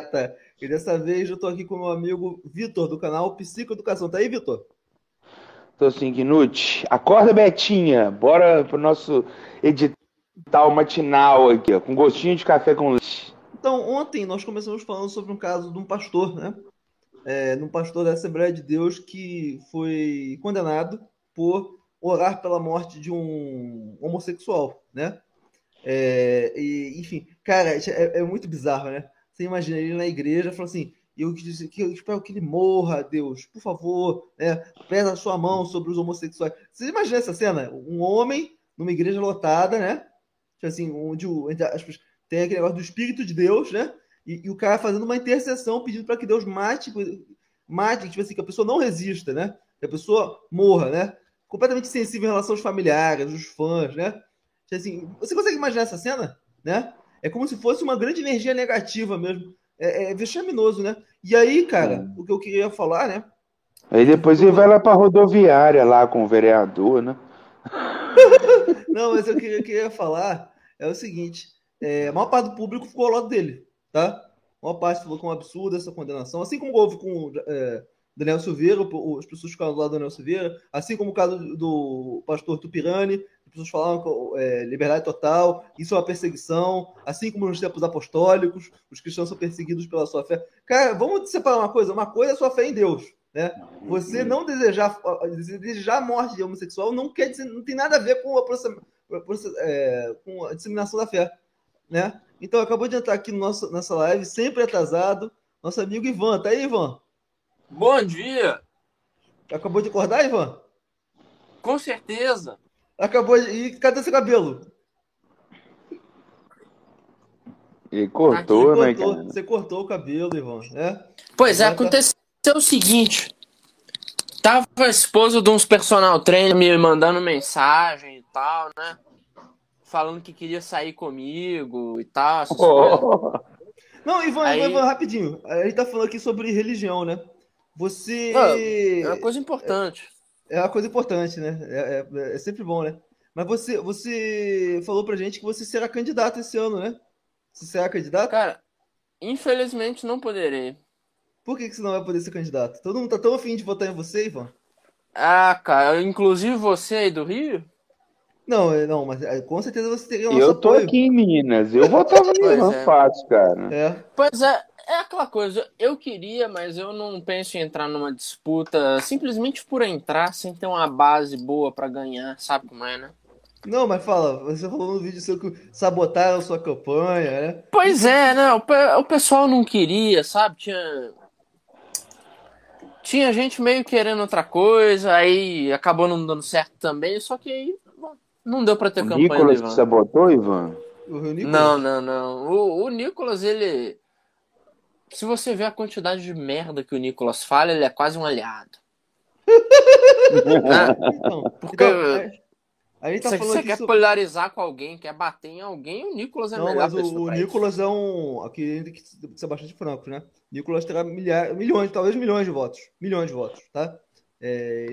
direta. E dessa vez eu estou aqui com o meu amigo Vitor, do canal Psicoeducação. Tá aí, Vitor? Tô sim, Knut. Acorda, Betinha. Bora pro nosso edital matinal aqui, ó, com gostinho de café com leite. Então, ontem nós começamos falando sobre um caso de um pastor, né? Um pastor da Assembleia de Deus que foi condenado por orar pela morte de um homossexual, né? Enfim, cara, é muito bizarro, né? Você imagina ele na igreja, falou assim: eu espero que ele morra, Deus, por favor, pesa a sua mão sobre os homossexuais. Você imagina essa cena? Um homem numa igreja lotada, né? Assim, onde tem aquele negócio do Espírito de Deus, né? E o cara fazendo uma intercessão, pedindo para que Deus mate, tipo assim, que a pessoa não resista, né? Que a pessoa morra, né? Completamente sensível em relação aos familiares, aos fãs, né? Assim, você consegue imaginar essa cena, né? É como se fosse uma grande energia negativa mesmo. É vexaminoso, né? E aí, cara, o que eu queria falar, né? Aí depois ele vai lá pra rodoviária lá com o vereador, né? Não, mas eu queria falar é o seguinte. A maior parte do público ficou ao lado dele, tá? A maior parte falou que é um absurdo essa condenação. Assim como houve com Daniel Silveira, as pessoas ficaram do lado do Daniel Silveira. Assim como o caso do pastor Tupirani, as pessoas falaram que liberdade total, isso é uma perseguição. Assim como nos tempos apostólicos, os cristãos são perseguidos pela sua fé. Cara, vamos separar uma coisa. Uma coisa é sua fé em Deus, né? Você não desejar a morte de homossexual não quer dizer, não tem nada a ver com a disseminação da fé, né? Então, acabou de entrar aqui nessa live, sempre atrasado, nosso amigo Ivan. Tá aí, Ivan? Bom dia! Acabou de acordar, Ivan? Com certeza! Acabou de... E cadê seu cabelo? Ele cortou, né, cara? Você cortou o cabelo, Ivan, né? Pois é, aconteceu o seguinte. Tava a esposa de uns personal trainer me mandando mensagem e tal, né? Falando que queria sair comigo e tal. Não, Ivan, rapidinho. A gente tá falando aqui sobre religião, né? Você... É uma coisa importante. É uma coisa importante, né? É sempre bom, né? Mas você falou pra gente que você será candidato esse ano, né? Você será candidato? Cara, infelizmente não poderei. Por que você não vai poder ser candidato? Todo mundo tá tão afim de votar em você, Ivan? Ah, cara, inclusive você aí do Rio? Não, mas com certeza você teria um apoio. Aqui em Minas, eu votava no Ivan fácil, cara. Pois é aquela coisa, eu queria, mas eu não penso em entrar numa disputa simplesmente por entrar, sem ter uma base boa pra ganhar, sabe como é, né? Não, mas fala, você falou no vídeo seu que sabotaram a sua campanha, né? Pois é, né? O pessoal não queria, sabe? Tinha gente meio querendo outra coisa, aí acabou não dando certo também, só que aí... Não deu pra ter campanha, Ivan. O Nicolas que sabotou, Ivan? Não. O Nicolas, ele... Se você ver a quantidade de merda que o Nicolas fala, ele é quase um aliado. Então, se você quer polarizar com alguém, quer bater em alguém, o Nicolas é melhor pessoa. Não, mas o Nicolas é um... Aqui tem que ser bastante franco, né? O Nicolas terá talvez milhões de votos. Milhões de votos, tá?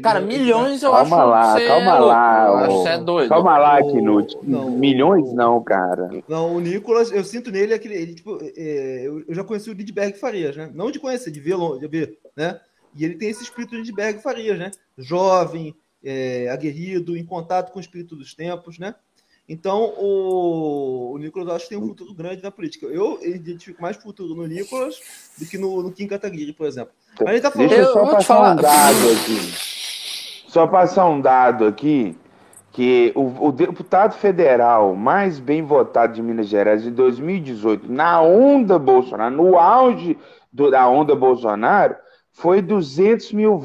Cara, milhões eu acho que você... Calma lá, é doido. Calma lá, Knut. Milhões não, cara. Não, o Nicolas, eu sinto nele aquele tipo, eu já conheci o Lindbergh Farias, né? Não de conhecer, de ver, né? E ele tem esse espírito Lindbergh Farias, né? Jovem, aguerrido, em contato com o espírito dos tempos, né? Então, o Nicolas, eu acho que tem um futuro grande na política. Eu identifico mais futuro no Nicolas do que no Kim Kataguiri, por exemplo. Mas tá falando... Deixa eu só passar um dado aqui. Que o deputado federal mais bem votado de Minas Gerais em 2018, na onda Bolsonaro, no auge da onda Bolsonaro, foi 207 mil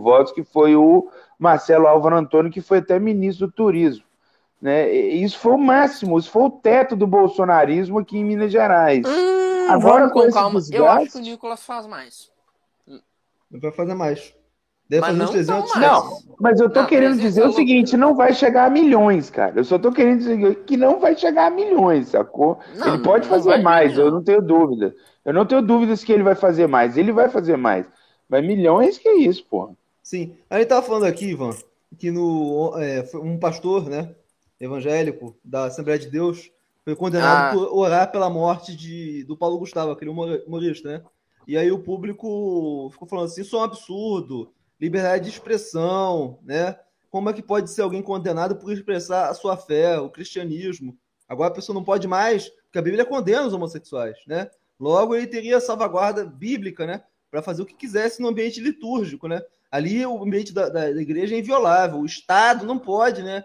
votos, que foi o Marcelo Álvaro Antônio, que foi até ministro do Turismo. Né? Isso foi o máximo, isso foi o teto do bolsonarismo aqui em Minas Gerais. Agora, com calma, eu acho que o Nicolas faz mais. Não vai fazer mais. Deve fazer uns 300 mais. Não, mas eu tô querendo dizer o seguinte: não vai chegar a milhões, cara. Eu só tô querendo dizer que não vai chegar a milhões, sacou? Não, ele pode fazer mais, eu não tenho dúvida. Eu não tenho dúvidas que ele vai fazer mais. Ele vai fazer mais. Mas milhões que é isso, porra. Sim. Aí tava falando aqui, Ivan, que um pastor, né, evangélico da Assembleia de Deus Foi condenado por orar pela morte do Paulo Gustavo, aquele humorista, né? E aí o público ficou falando assim, isso é um absurdo, liberdade de expressão, né? Como é que pode ser alguém condenado por expressar a sua fé, o cristianismo? Agora a pessoa não pode mais, porque a Bíblia condena os homossexuais, né? Logo ele teria salvaguarda bíblica, né? Para fazer o que quisesse no ambiente litúrgico, né? Ali o ambiente da igreja é inviolável, o Estado não pode, né?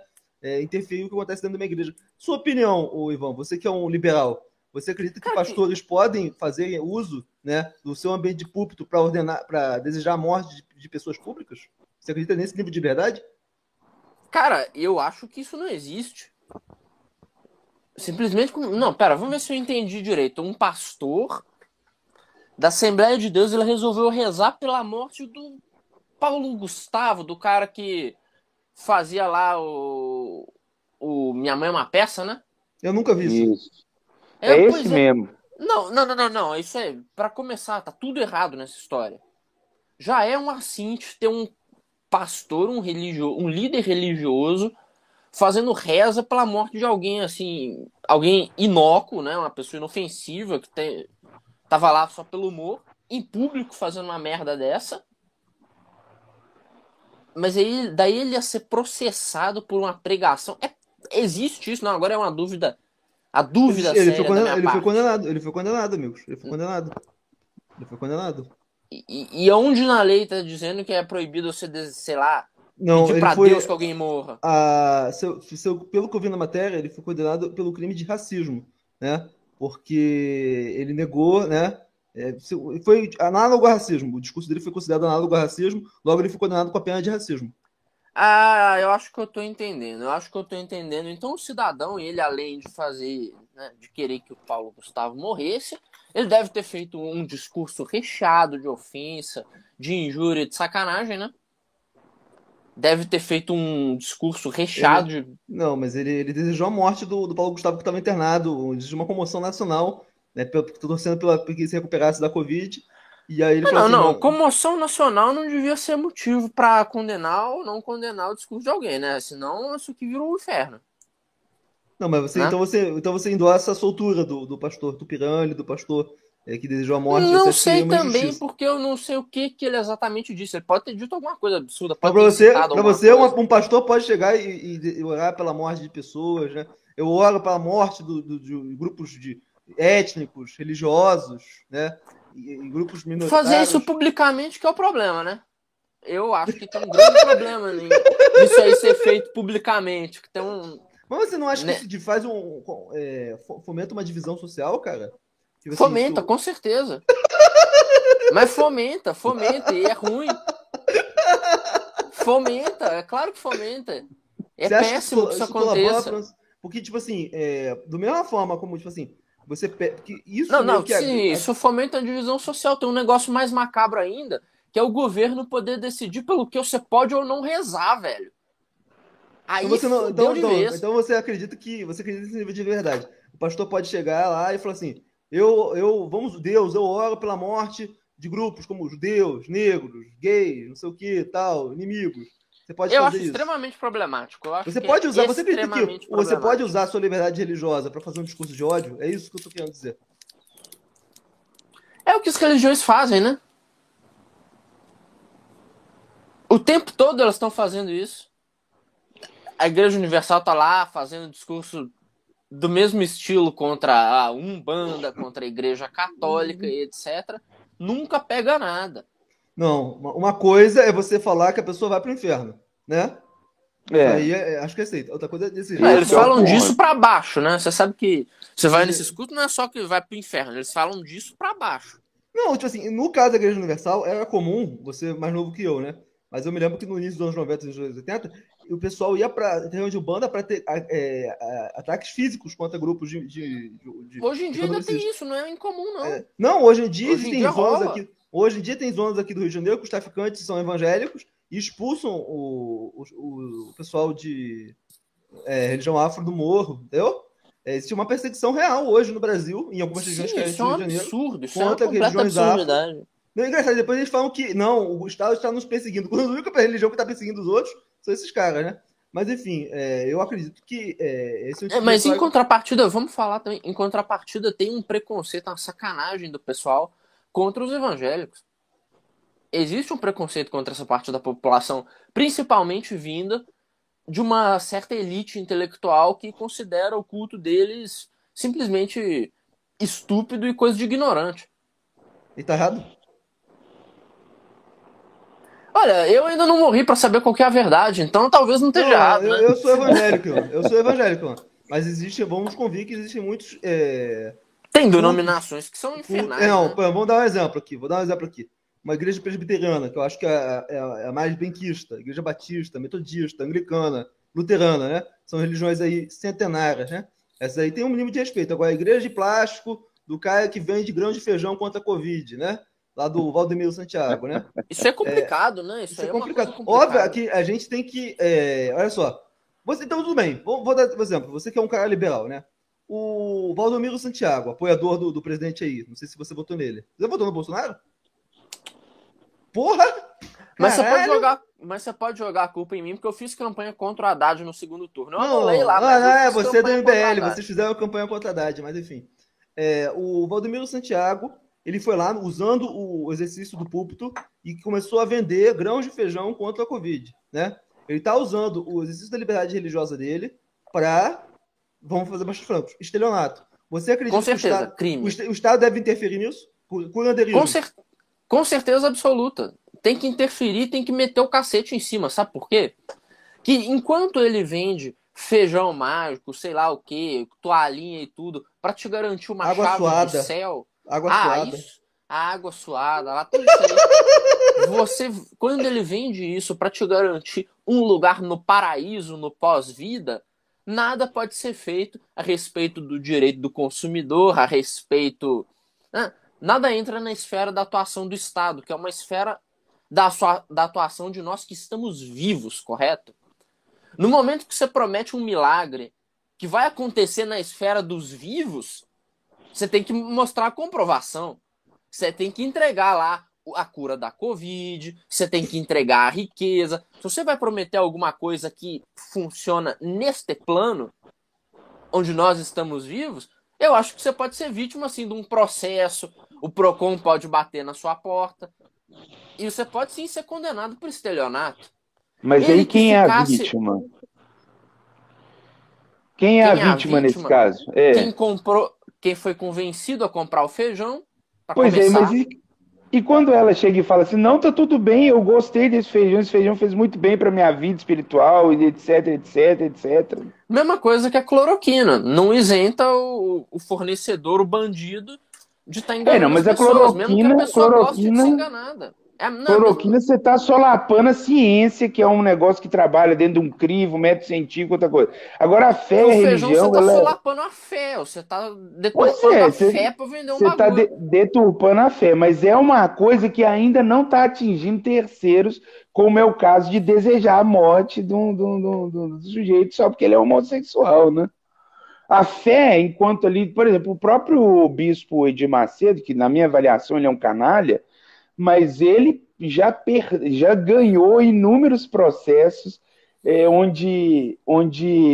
Interferir o que acontece dentro de uma igreja. Sua opinião, Ivan, você que é um liberal, você acredita que pastores podem fazer uso, né, do seu ambiente de púlpito para ordenar, para desejar a morte de pessoas públicas? Você acredita nesse nível de liberdade? Cara, eu acho que isso não existe. Simplesmente... Não, pera, vamos ver se eu entendi direito. Um pastor da Assembleia de Deus, ele resolveu rezar pela morte do Paulo Gustavo, do cara que fazia lá o Minha Mãe é uma Peça, né? Eu nunca vi isso. É esse mesmo. Não. Isso é, pra começar, tá tudo errado nessa história. Já é um acinte ter um pastor, um líder religioso fazendo reza pela morte de alguém, assim, alguém inócuo, né? Uma pessoa inofensiva que tava lá só pelo humor, em público fazendo uma merda dessa. Mas aí, daí ele ia ser processado por uma pregação. Existe isso? Não, agora é uma dúvida. A dúvida séria foi da minha parte. Ele foi condenado, amigos. Ele foi condenado. E onde na lei tá dizendo que é proibido você, sei lá, pedir pra Deus que alguém morra? Pelo que eu vi na matéria, ele foi condenado pelo crime de racismo, né? Porque ele negou, né? Foi análogo a racismo. O discurso dele foi considerado análogo a racismo, logo ele foi condenado com a pena de racismo. Eu acho que eu tô entendendo. Então o cidadão, ele, além de fazer, né, de querer que o Paulo Gustavo morresse, ele deve ter feito um discurso recheado de ofensa, de injúria, de sacanagem, né? Deve ter feito um discurso recheado de... Não, mas ele desejou a morte do Paulo Gustavo, que estava internado, desejou uma comoção nacional, né, torcendo para que se recuperasse da Covid, e aí ele falou assim, não, comoção nacional não devia ser motivo para condenar ou não condenar o discurso de alguém, né? Senão isso aqui virou um inferno. Não, mas você, então você endossa a soltura do pastor Tupirani, do pastor que desejou a morte. Não sei também, injustiça, porque eu não sei o que ele exatamente disse. Ele pode ter dito alguma coisa absurda. Para você, um pastor pode chegar e orar pela morte de pessoas, né? Eu oro pela morte de grupos de étnicos, religiosos, né? E grupos minoritários. Fazer isso publicamente que é o problema, né? Eu acho que tem um grande problema nisso aí ser feito publicamente. Que tem um... Mas você não acha que isso faz fomenta uma divisão social, cara? Fomenta, com certeza. Mas fomenta, e é ruim. Fomenta, é claro que fomenta. É péssimo que isso aconteça. Porque, tipo assim, do mesma forma como, tipo assim, você isso não que sim, isso fomenta a divisão social. Tem um negócio mais macabro ainda, que é o governo poder decidir pelo que você pode ou não rezar, velho. Aí então você acredita que você acredita nesse nível de verdade? O pastor pode chegar lá e falar assim: eu oro pela morte de grupos como judeus, negros, gays, não sei o que, tal, inimigos. Você pode fazer isso. Extremamente problemático. Eu acho você acredita que você pode usar a sua liberdade religiosa para fazer um discurso de ódio? É isso que eu estou querendo dizer. É o que as religiões fazem, né? O tempo todo elas estão fazendo isso. A Igreja Universal tá lá fazendo discurso do mesmo estilo contra a Umbanda, contra a Igreja Católica e etc. Nunca pega nada. Não, uma coisa é você falar que a pessoa vai pro inferno, né? Aí acho que é aceito. Outra coisa é desse jeito. Eles falam disso pra baixo, né? Você sabe que você vai nesse culto, não é só que vai pro inferno, eles falam disso pra baixo. Não, tipo assim, no caso da Igreja Universal, era comum, você é mais novo que eu, né? Mas eu me lembro que no início dos anos 90 e dos anos 80, o pessoal ia para reunião de banda para ter ataques físicos contra grupos de hoje em dia ainda tem isso, não é incomum, não. Não, hoje em dia tem zonas aqui do Rio de Janeiro que os traficantes são evangélicos e expulsam o pessoal de religião afro do morro, entendeu? Existe uma perseguição real hoje no Brasil, em algumas regiões que a gente tem no Rio de Janeiro. Isso é um absurdo, isso é uma completa absurdidade. Não é engraçado, depois eles falam que não, o Estado está nos perseguindo. Quando a única religião que está perseguindo os outros são esses caras, né? Mas, enfim, eu acredito que esse é o tipo mas em contrapartida, vamos falar também, em contrapartida tem um preconceito, uma sacanagem do pessoal contra os evangélicos. Existe um preconceito contra essa parte da população, principalmente vinda de uma certa elite intelectual que considera o culto deles simplesmente estúpido e coisa de ignorante. E tá errado? Olha, eu ainda não morri pra saber qual que é a verdade, então talvez não esteja errado. Né? Eu sou evangélico, mas existe, vamos convir que existem muitos... Tem denominações que são infernais. Não, vamos dar um exemplo aqui, Uma igreja presbiteriana, que eu acho que é a mais benquista, igreja batista, metodista, anglicana, luterana, né? São religiões aí centenárias, né? Essas aí tem um mínimo de respeito. Agora, a igreja de plástico do cara que vende grão de feijão contra a Covid, né? Lá do Valdemiro Santiago, né? Isso é complicado, né? Isso aí é complicado. Óbvio que a gente tem que... olha só. Então, tudo bem. Vou dar um exemplo. Você que é um cara liberal, né? O Valdemiro Santiago, apoiador do presidente aí. Não sei se você votou nele. Você votou no Bolsonaro? Porra! Mas você pode jogar a culpa em mim, porque eu fiz campanha contra o Haddad no segundo turno. Eu anulei lá. Você é do MBL, vocês fizeram campanha contra o Haddad, mas enfim. O Valdemiro Santiago, ele foi lá usando o exercício do púlpito e começou a vender grãos de feijão contra a Covid, né? Ele tá usando o exercício da liberdade religiosa dele para, vamos fazer baixos francos, estelionato. Você acredita com certeza, que o Estado deve interferir nisso? Com certeza absoluta. Tem que interferir, tem que meter o cacete em cima. Sabe por quê? Que enquanto ele vende feijão mágico, sei lá o quê, toalhinha e tudo, pra te garantir uma água chave suada. Do céu... Água suada. Isso, a água suada, lá tudo isso aí. Quando ele vende isso pra te garantir um lugar no paraíso, no pós-vida, nada pode ser feito a respeito do direito do consumidor, a respeito... Nada entra na esfera da atuação do Estado, que é uma esfera da atuação de nós que estamos vivos, correto? No momento que você promete um milagre que vai acontecer na esfera dos vivos, você tem que mostrar a comprovação. Você tem que entregar lá a cura da Covid, você tem que entregar a riqueza. Se você vai prometer alguma coisa que funciona neste plano, onde nós estamos vivos, eu acho que você pode ser vítima assim, de um processo, o PROCON pode bater na sua porta, e você pode sim ser condenado por estelionato. Mas aí quem é a vítima? Quem é a vítima nesse caso? Quem foi convencido a comprar o feijão, mas e quando ela chega e fala assim, não, tá tudo bem, eu gostei desse feijão, esse feijão fez muito bem pra minha vida espiritual, etc, etc, etc. Mesma coisa que a cloroquina, não isenta o fornecedor, o bandido, de estar enganando as pessoas, mesmo que a pessoa goste de ser enganada. Cloroquina, você tá solapando a ciência, que é um negócio que trabalha dentro de um crivo, método científico, outra coisa. Agora a fé, a religião... Você tá solapando a fé, você tá deturpando a fé pra vender um bagulho. Você tá deturpando a fé, mas é uma coisa que ainda não tá atingindo terceiros, como é o caso de desejar a morte de um sujeito só porque ele é homossexual, né? A fé, enquanto ali... Por exemplo, o próprio bispo Edir Macedo, que na minha avaliação ele é um canalha, mas ele já ganhou inúmeros processos onde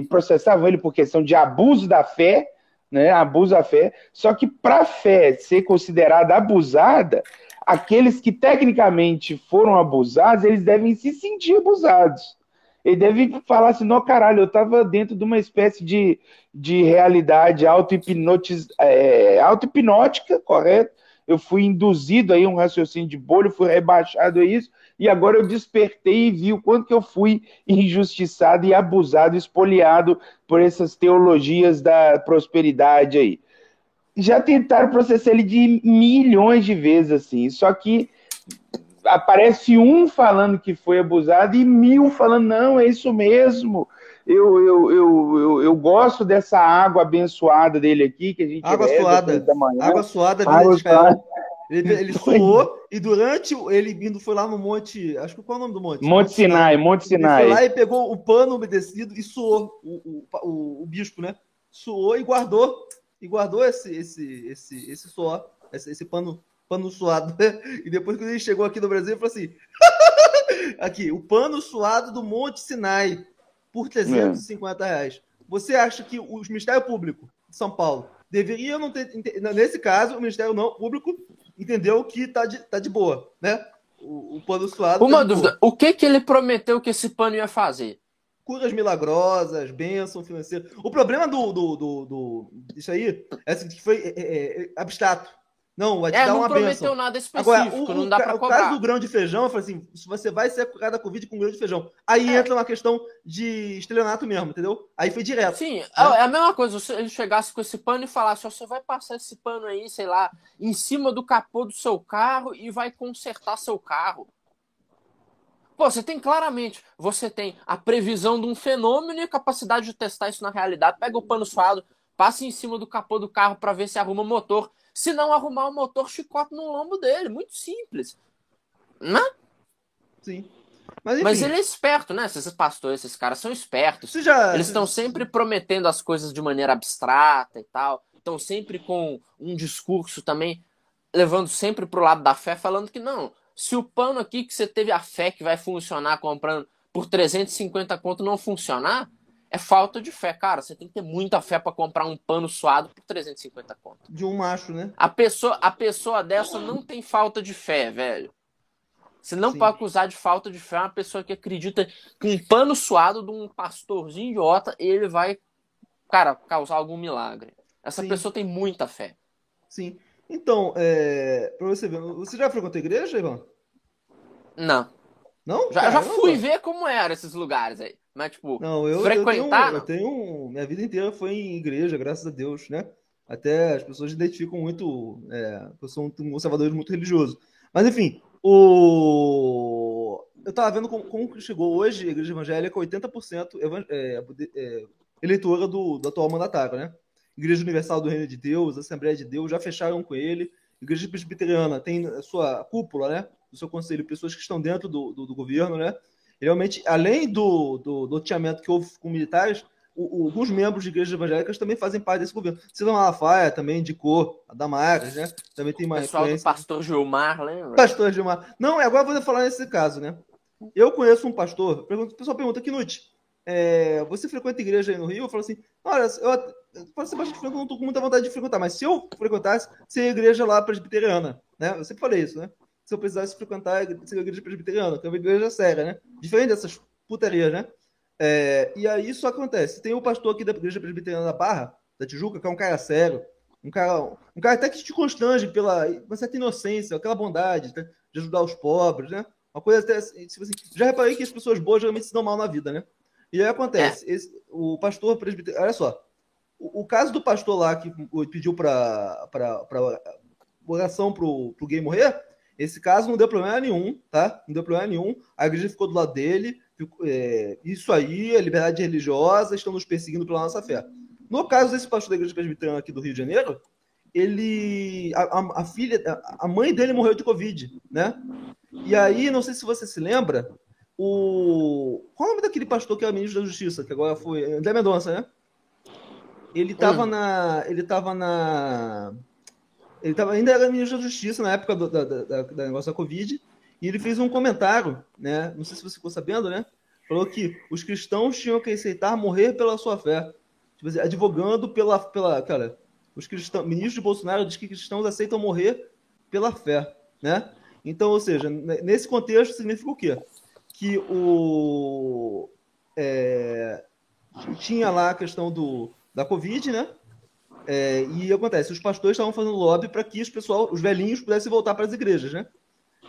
processavam ele por questão de abuso da fé, né? Abuso da fé. Só que para a fé ser considerada abusada, aqueles que tecnicamente foram abusados, eles devem se sentir abusados. Ele deve falar assim, não, caralho, eu estava dentro de uma espécie de realidade auto-hipnótica, correto? Eu fui induzido a um raciocínio de bolha, fui rebaixado a isso, e agora eu despertei e vi o quanto que eu fui injustiçado e abusado, espoliado por essas teologias da prosperidade aí. Já tentaram processar ele de milhões de vezes, assim, só que aparece um falando que foi abusado e mil falando, não, é isso mesmo, eu gosto dessa água abençoada dele aqui, que a gente água suada. Ele suou e durante ele foi lá no monte, acho que qual é o nome do monte? Monte Sinai. Ele foi lá e pegou o pano umedecido e suou, o bispo, né? Suou e guardou esse suor, esse pano suado, né? E depois quando ele chegou aqui no Brasil, ele falou assim, aqui, o pano suado do Monte Sinai. por R$350. Você acha que o Ministério Público de São Paulo deveria não ter... Nesse caso, o Ministério Público entendeu que tá de boa, né? O pano suado... Uma dúvida, boa. O que ele prometeu que esse pano ia fazer? Curas milagrosas, bênção financeira... O problema disso aí é que foi abstrato. Não, vai te dar uma benção. Não prometeu nada específico. Agora, não dá pra cobrar. O caso do grão de feijão, eu falei assim, você vai ser curado da Covid com grão de feijão. Aí entra uma questão de estelionato mesmo, entendeu? Aí foi direto. Sim, né? É a mesma coisa. Se ele chegasse com esse pano e falasse, ó, você vai passar esse pano aí, sei lá, em cima do capô do seu carro e vai consertar seu carro. Pô, você tem a previsão de um fenômeno e a capacidade de testar isso na realidade. Pega o pano suado, passa em cima do capô do carro pra ver se arruma o motor. Se não arrumar o motor, chicote no lombo dele. Muito simples. Né? Sim. Mas ele é esperto, né? Esses pastores, esses caras são espertos. Eles estão sempre prometendo as coisas de maneira abstrata e tal. Estão sempre com um discurso também, levando sempre pro lado da fé, falando que não, se o pano aqui que você teve a fé que vai funcionar comprando por 350 conto não funcionar, é falta de fé, cara. Você tem que ter muita fé pra comprar um pano suado por 350 conto. De um macho, né? A pessoa dessa não tem falta de fé, velho. Você não pode acusar de falta de fé uma pessoa que acredita que um pano suado de um pastorzinho idiota, ele vai, cara, causar algum milagre. Essa pessoa tem muita fé. Sim. Então, pra você ver, você já frequentou a igreja, Ivan? Não. Não? Já fui ver como eram esses lugares aí. Mas, tipo, não, frequentar... Minha vida inteira foi em igreja, graças a Deus, né? Até as pessoas identificam muito... eu sou um conservador muito religioso. Mas, enfim, eu tava vendo como chegou hoje a igreja evangélica 80% eleitora do atual mandatário, né? Igreja Universal do Reino de Deus, Assembleia de Deus, já fecharam com ele. Igreja Presbiteriana tem a sua cúpula, né? Do seu conselho, pessoas que estão dentro do governo, né? Realmente, além do loteamento que houve com militares, alguns membros de igrejas evangélicas também fazem parte desse governo. Silvio Malafaia também indicou, a Damares, né? Também tem mais influência. O pessoal do pastor Gilmar, lembra? Pastor Gilmar. Não, agora eu vou falar nesse caso, né? Eu conheço um pastor, o pessoal pergunta, Knut, você frequenta igreja aí no Rio? Eu falo assim, olha, eu falo assim, eu não estou com muita vontade de frequentar, mas se eu frequentasse, seria igreja lá presbiteriana, né? Eu sempre falei isso, né? Se eu precisasse frequentar a igreja presbiteriana, que é uma igreja séria, né? Diferente dessas putarias, né? E aí isso acontece. Tem um pastor aqui da igreja presbiteriana da Barra, da Tijuca, que é um cara sério, um cara até que te constrange pela uma certa inocência, aquela bondade de ajudar os pobres, né? Uma coisa até assim, já reparei que as pessoas boas geralmente se dão mal na vida, né? E aí acontece, o pastor presbiteriano... Olha só, o caso do pastor lá que pediu para oração pro gay morrer... Esse caso não deu problema nenhum, tá? Não deu problema nenhum. A igreja ficou do lado dele. Isso aí, a liberdade religiosa, estão nos perseguindo pela nossa fé. No caso desse pastor da igreja presbiteriana aqui do Rio de Janeiro, a mãe dele morreu de Covid, né? E aí, não sei se você se lembra, qual é o nome daquele pastor que era ministro da Justiça, que agora foi André Mendonça, né? Ele ainda era ministro da Justiça na época da negócio da Covid, e ele fez um comentário, né? Não sei se você ficou sabendo, né? Falou que os cristãos tinham que aceitar morrer pela sua fé. Tipo assim, advogando pela cara, os cristãos, ministro de Bolsonaro diz que cristãos aceitam morrer pela fé, né? Então, ou seja, nesse contexto significa o quê? Que tinha lá a questão da Covid, né? E acontece, os pastores estavam fazendo lobby para que os velhinhos pudessem voltar para as igrejas, né?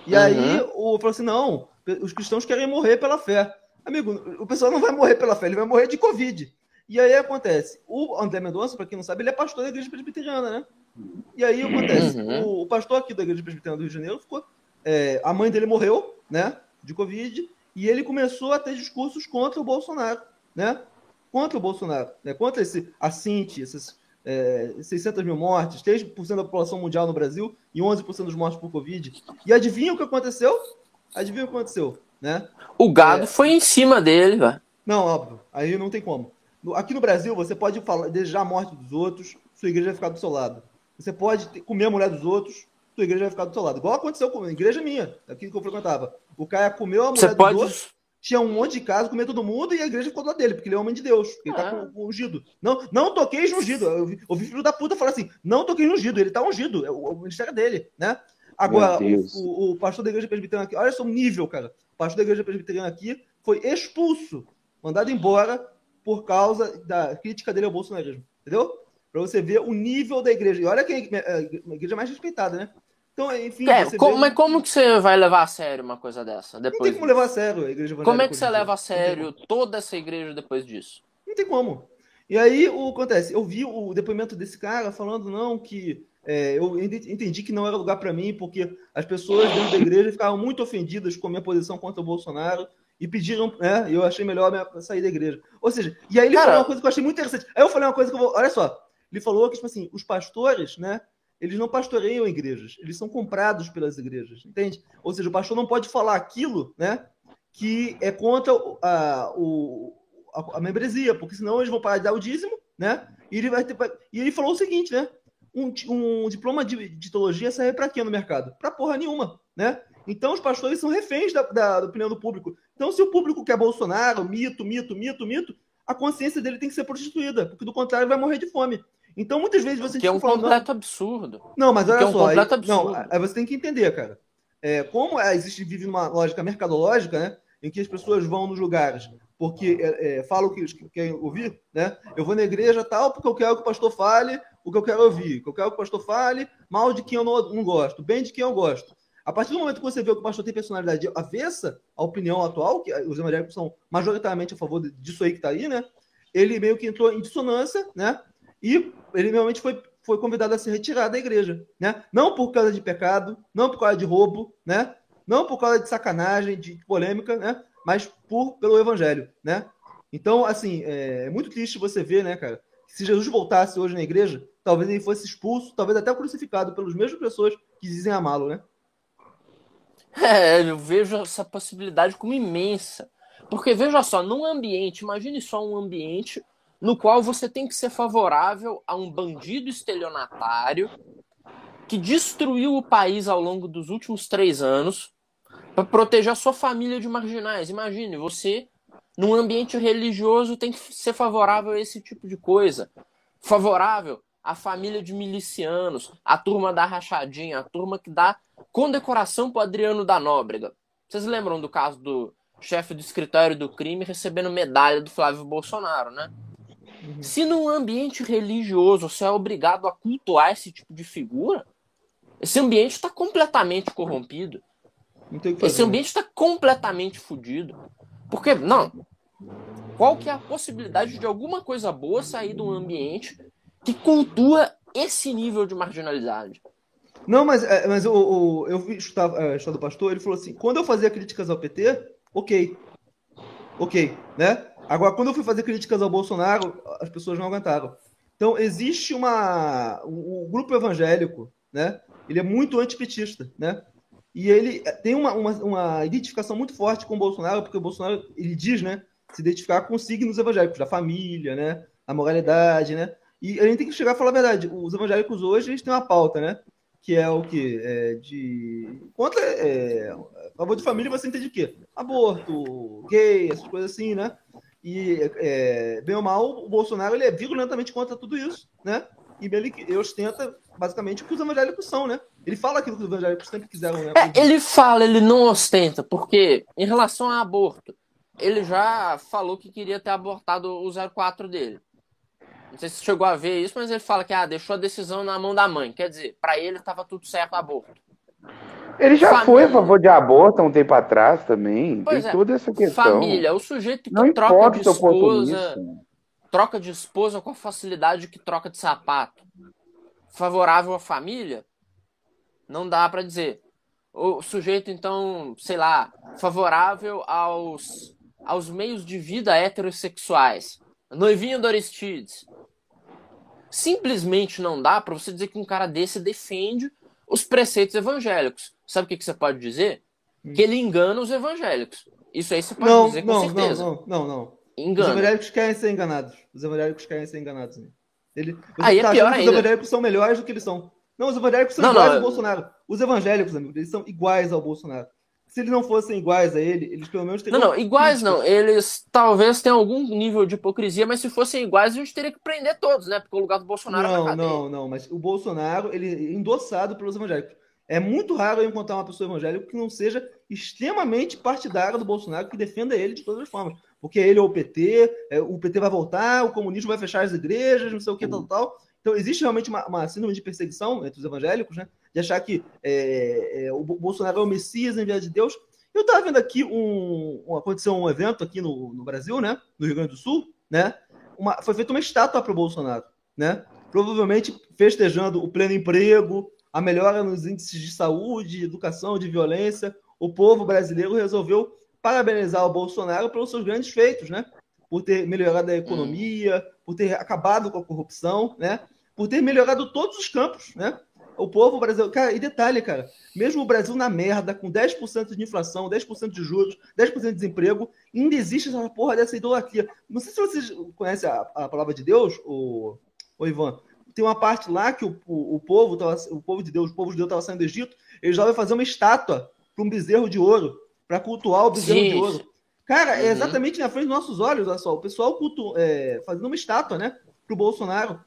E aí, falou assim, não, os cristãos querem morrer pela fé. Amigo, o pessoal não vai morrer pela fé, ele vai morrer de Covid. E aí acontece, o André Mendonça, para quem não sabe, ele é pastor da igreja presbiteriana, né? E aí acontece, o pastor aqui da igreja presbiteriana do Rio de Janeiro ficou... a mãe dele morreu, né? De Covid, e ele começou a ter discursos contra o Bolsonaro, né? Contra a Cinti, essas... 600 mil mortes, 3% da população mundial no Brasil e 11% dos mortos por Covid. E adivinha o que aconteceu? Né? O gado foi em cima dele, velho. Não, óbvio. Aí não tem como. Aqui no Brasil, você pode desejar a morte dos outros, sua igreja vai ficar do seu lado. Você pode comer a mulher dos outros, sua igreja vai ficar do seu lado. Igual aconteceu com a igreja minha, aqui que eu frequentava. O cara comeu a mulher dos outros, tinha um monte de casa, comia todo mundo e a igreja ficou do lado dele, porque ele é homem de Deus, porque ele tá com ungido. Não toqueis no ungido. Eu ouvi filho da puta falar assim, não toqueis no ungido, ele tá ungido, é o ministério dele, né? Agora, o pastor da igreja presbiteriana aqui, olha só o nível, cara. O pastor da igreja presbiteriana aqui foi expulso, mandado embora por causa da crítica dele ao bolsonarismo, entendeu? Pra você ver o nível da igreja. E olha quem é a igreja mais respeitada, né? Então, enfim... Mas como que você vai levar a sério uma coisa dessa? Depois não tem como levar a sério a igreja evangélica. Como é que você leva a sério toda essa igreja depois disso? Não tem como. E aí, o que acontece? Eu vi o depoimento desse cara falando, eu entendi que não era lugar para mim, porque as pessoas dentro da igreja ficavam muito ofendidas com a minha posição contra o Bolsonaro e pediram, né? Eu achei melhor sair da igreja. Ou seja, e aí ele falou uma coisa que eu achei muito interessante. Aí eu falei uma coisa que eu vou... Olha só. Ele falou que, tipo assim, os pastores, né? Eles não pastoreiam igrejas. Eles são comprados pelas igrejas, entende? Ou seja, o pastor não pode falar aquilo, né? Que é contra a membresia, porque senão eles vão parar de dar o dízimo, né? E ele falou o seguinte, né? Um diploma de teologia serve para quê no mercado? Para porra nenhuma, né? Então os pastores são reféns da opinião do público. Então se o público quer Bolsonaro, mito, a consciência dele tem que ser prostituída, porque do contrário vai morrer de fome. Então muitas vezes você... Que é um completo absurdo. Não, mas olha só, aí você tem que entender, cara. Como vive uma lógica mercadológica, né? Em que as pessoas vão nos lugares porque falam o que querem ouvir, né? Eu vou na igreja tal porque eu quero que o pastor fale o que eu quero ouvir, que eu quero que o pastor fale mal de quem eu não gosto, bem de quem eu gosto. A partir do momento que você vê que o pastor tem personalidade avessa à opinião atual, que os evangélicos são majoritariamente a favor disso aí que tá aí, né? Ele meio que entrou em dissonância, né? E ele realmente foi convidado a se retirar da igreja, né? Não por causa de pecado, não por causa de roubo, né? Não por causa de sacanagem, de polêmica, né? Mas pelo evangelho, né? Então, assim, é muito triste você ver, né, cara? Se Jesus voltasse hoje na igreja, talvez ele fosse expulso, talvez até crucificado pelas mesmas pessoas que dizem amá-lo, né? Eu vejo essa possibilidade como imensa. Porque, veja só, num ambiente, imagine só um ambiente no qual você tem que ser favorável a um bandido estelionatário que destruiu o país ao longo dos últimos 3 anos para proteger a sua família de marginais. Imagine, você, num ambiente religioso, tem que ser favorável a esse tipo de coisa. Favorável à família de milicianos, à turma da rachadinha, à turma que dá condecoração para o Adriano da Nóbrega. Vocês lembram do caso do chefe do escritório do crime recebendo medalha do Flávio Bolsonaro, né? Uhum. Se num ambiente religioso você é obrigado a cultuar esse tipo de figura, esse ambiente está completamente corrompido. Esse ambiente está completamente fodido. Porque, qual que é a possibilidade de alguma coisa boa sair de um ambiente que cultua esse nível de marginalidade? Não, mas eu vi a história do pastor, ele falou assim, quando eu fazia críticas ao PT, ok, né? Agora, quando eu fui fazer críticas ao Bolsonaro, as pessoas não aguentaram. Então, existe um grupo evangélico, né? Ele é muito antipetista, né? E ele tem uma identificação muito forte com o Bolsonaro, porque o Bolsonaro, ele diz, né, se identificar com signos evangélicos, da família, né, a moralidade, né? E a gente tem que chegar a falar a verdade. Os evangélicos hoje, eles têm uma pauta, né? Que é o quê? A favor de família, você entende o quê? Aborto, gay, essas coisas assim, né? E, bem ou mal, o Bolsonaro, ele é virulentamente contra tudo isso, né? E ele ostenta, basicamente, o que os evangélicos são, né? Ele fala aquilo que os evangélicos sempre quiseram, né? Ele fala, ele não ostenta, porque, em relação a aborto, ele já falou que queria ter abortado o 04 dele. Não sei se chegou a ver isso, mas ele fala que deixou a decisão na mão da mãe. Quer dizer, pra ele tava tudo certo o aborto. Ele já foi a favor de aborto há um tempo atrás também. Pois tem toda essa questão. Família, o sujeito que troca de esposa com a facilidade que troca de sapato. Favorável à família? Não dá pra dizer. O sujeito, então, sei lá, favorável aos meios de vida heterossexuais. Noivinho do Aristides. Simplesmente não dá pra você dizer que um cara desse defende os preceitos evangélicos. Sabe o que você pode dizer? Que ele engana os evangélicos. Isso aí você pode dizer com certeza. Não. Engana. Os evangélicos querem ser enganados. Os evangélicos querem ser enganados. Aí é pior ainda. Os evangélicos são melhores do que eles são. Não, os evangélicos são iguais ao Bolsonaro. Os evangélicos, amigos, eles são iguais ao Bolsonaro. se eles não fossem iguais a ele, eles pelo menos teriam... Não, iguais não. Eles talvez tenham algum nível de hipocrisia, mas se fossem iguais, a gente teria que prender todos, né? Porque o lugar do Bolsonaro é na cadeia. Não. Mas o Bolsonaro, ele é endossado pelos evangélicos. É muito raro eu encontrar uma pessoa evangélica que não seja extremamente partidária do Bolsonaro, que defenda ele de todas as formas. Porque ele é o PT, o PT vai voltar, o comunismo vai fechar as igrejas, não sei o que, tal. Então, existe realmente uma síndrome de perseguição entre os evangélicos, né? De achar que o Bolsonaro é o Messias enviado de Deus. Eu estava vendo aqui um evento aqui no Brasil, né? No Rio Grande do Sul, né? Foi feita uma estátua para o Bolsonaro, né? Provavelmente festejando o pleno emprego, a melhora nos índices de saúde, de educação, de violência. O povo brasileiro resolveu parabenizar o Bolsonaro pelos seus grandes feitos, né? Por ter melhorado a economia, por ter acabado com a corrupção, né? Por ter melhorado todos os campos, né? O povo brasileiro... Cara, e detalhe, cara, mesmo o Brasil na merda, com 10% de inflação, 10% de juros, 10% de desemprego, ainda existe essa porra dessa idolatria. Não sei se vocês conhecem a palavra de Deus, ô Ivan. Tem uma parte lá que o povo judeu estava saindo do Egito, eles lá vão fazer uma estátua para um bezerro de ouro, para cultuar o bezerro de ouro. Cara, é exatamente na frente dos nossos olhos, olha só, o pessoal fazendo uma estátua, né, pro Bolsonaro.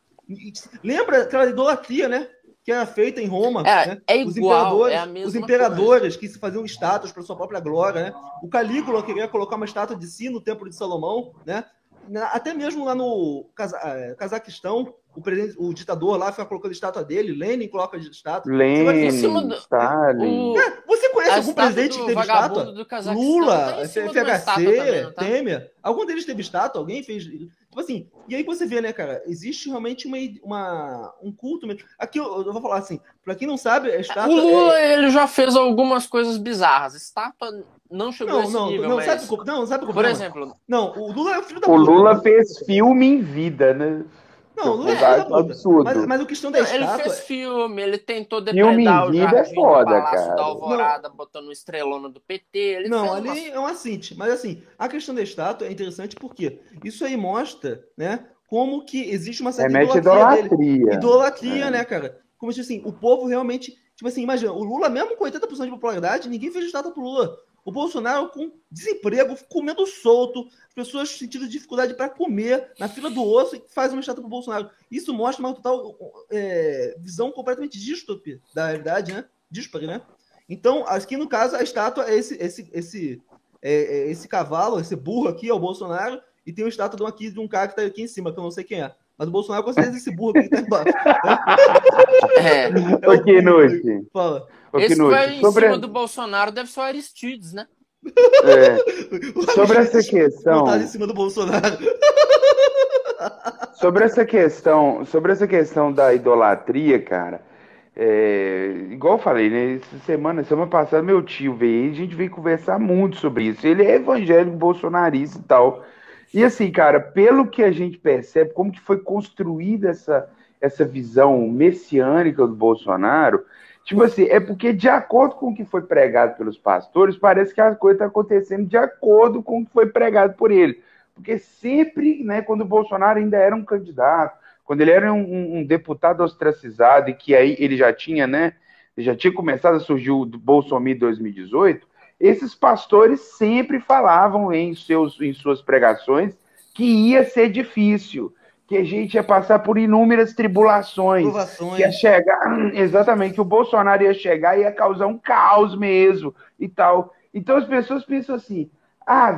Lembra aquela idolatria, né, que era feita em Roma, né? É igual, os imperadores que se faziam estátuas para sua própria glória, né? O Calígula queria colocar uma estátua de si no Templo de Salomão, né? Até mesmo lá no Cazaquistão, o ditador lá fica colocando estátua dele, Lenin coloca estátua. Stalin. Você conhece algum presidente que teve estátua? Lula, FHC, Temer. Algum deles teve estátua? Alguém fez? Tipo assim, e aí você vê, né, cara? Existe realmente um culto mesmo. Aqui eu vou falar assim, pra quem não sabe, a estátua... O Lula, ele já fez algumas coisas bizarras. Estátua não chegou a esse nível, mas... Não, sabe o problema? Por exemplo... Não, o Lula é o filho da puta. O Lula fez filme em vida, né? Não, Lula é absurdo. Mas a questão da estátua... Ele fez filme, ele tentou depredar o jardim do Palácio da Alvorada, botando um estrelona do PT... Ele é um assinte. Mas assim, a questão da estátua é interessante porque isso aí mostra, né, como que existe uma certa idolatria dele. Idolatria, né, cara? Como se assim, o povo realmente... Tipo assim, imagina, o Lula mesmo com 80% de popularidade, ninguém fez estátua pro Lula. O Bolsonaro com desemprego, comendo solto, as pessoas sentindo dificuldade para comer, na fila do osso, e faz uma estátua para o Bolsonaro. Isso mostra uma total visão completamente dístope da realidade, né? Díspare, né? Então, aqui no caso, a estátua é esse cavalo, esse burro aqui, é o Bolsonaro, e tem uma estátua aqui de um cara que está aqui em cima, que eu não sei quem é. Mas o Bolsonaro com certeza esse burro aqui que tá embaixo. O que noite. Fala. Esse que vai em cima do Bolsonaro deve ser o Aristides, né? Sobre essa questão... Tá em cima do Bolsonaro. Sobre essa questão da idolatria, cara, igual eu falei, né? Semana passada, meu tio veio e a gente veio conversar muito sobre isso. Ele é evangélico, bolsonarista e tal... E assim, cara, pelo que a gente percebe, como que foi construída essa visão messiânica do Bolsonaro, tipo assim, é porque de acordo com o que foi pregado pelos pastores, parece que a coisa está acontecendo de acordo com o que foi pregado por ele. Porque sempre, né, quando o Bolsonaro ainda era um candidato, quando ele era um deputado ostracizado e que aí ele já tinha, né, já tinha começado a surgir o Bolsonaro em 2018, esses pastores sempre falavam em suas pregações que ia ser difícil, que a gente ia passar por inúmeras tribulações, que ia chegar, exatamente, que o Bolsonaro ia chegar e ia causar um caos mesmo e tal. Então as pessoas pensam assim,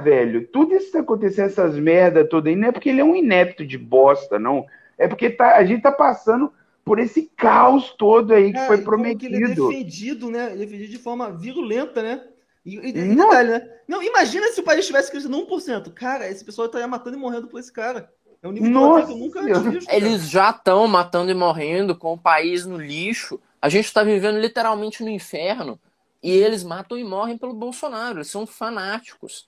velho, tudo isso que tá acontecendo, essas merdas todas aí, não é porque ele é um inepto de bosta, não. É porque a gente tá passando... por esse caos todo aí que foi prometido. Ele é defendido, né? Ele é defendido de forma virulenta, né? E detalhe, né? Não, imagina se o país tivesse crescido 1%. Cara, esse pessoal estaria matando e morrendo por esse cara. É um nível de que eu nunca vi. Eles já estão matando e morrendo com o país no lixo. A gente está vivendo literalmente no inferno. E eles matam e morrem pelo Bolsonaro. Eles são fanáticos.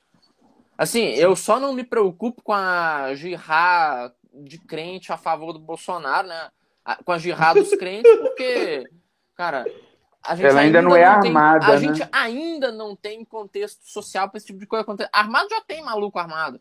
Assim, eu só não me preocupo com a jihá de crente a favor do Bolsonaro, né? Com a jihá dos crentes, porque, cara... Ela ainda não é armada, né? A gente ainda não tem contexto social para esse tipo de coisa acontecer. Armado já tem maluco armado.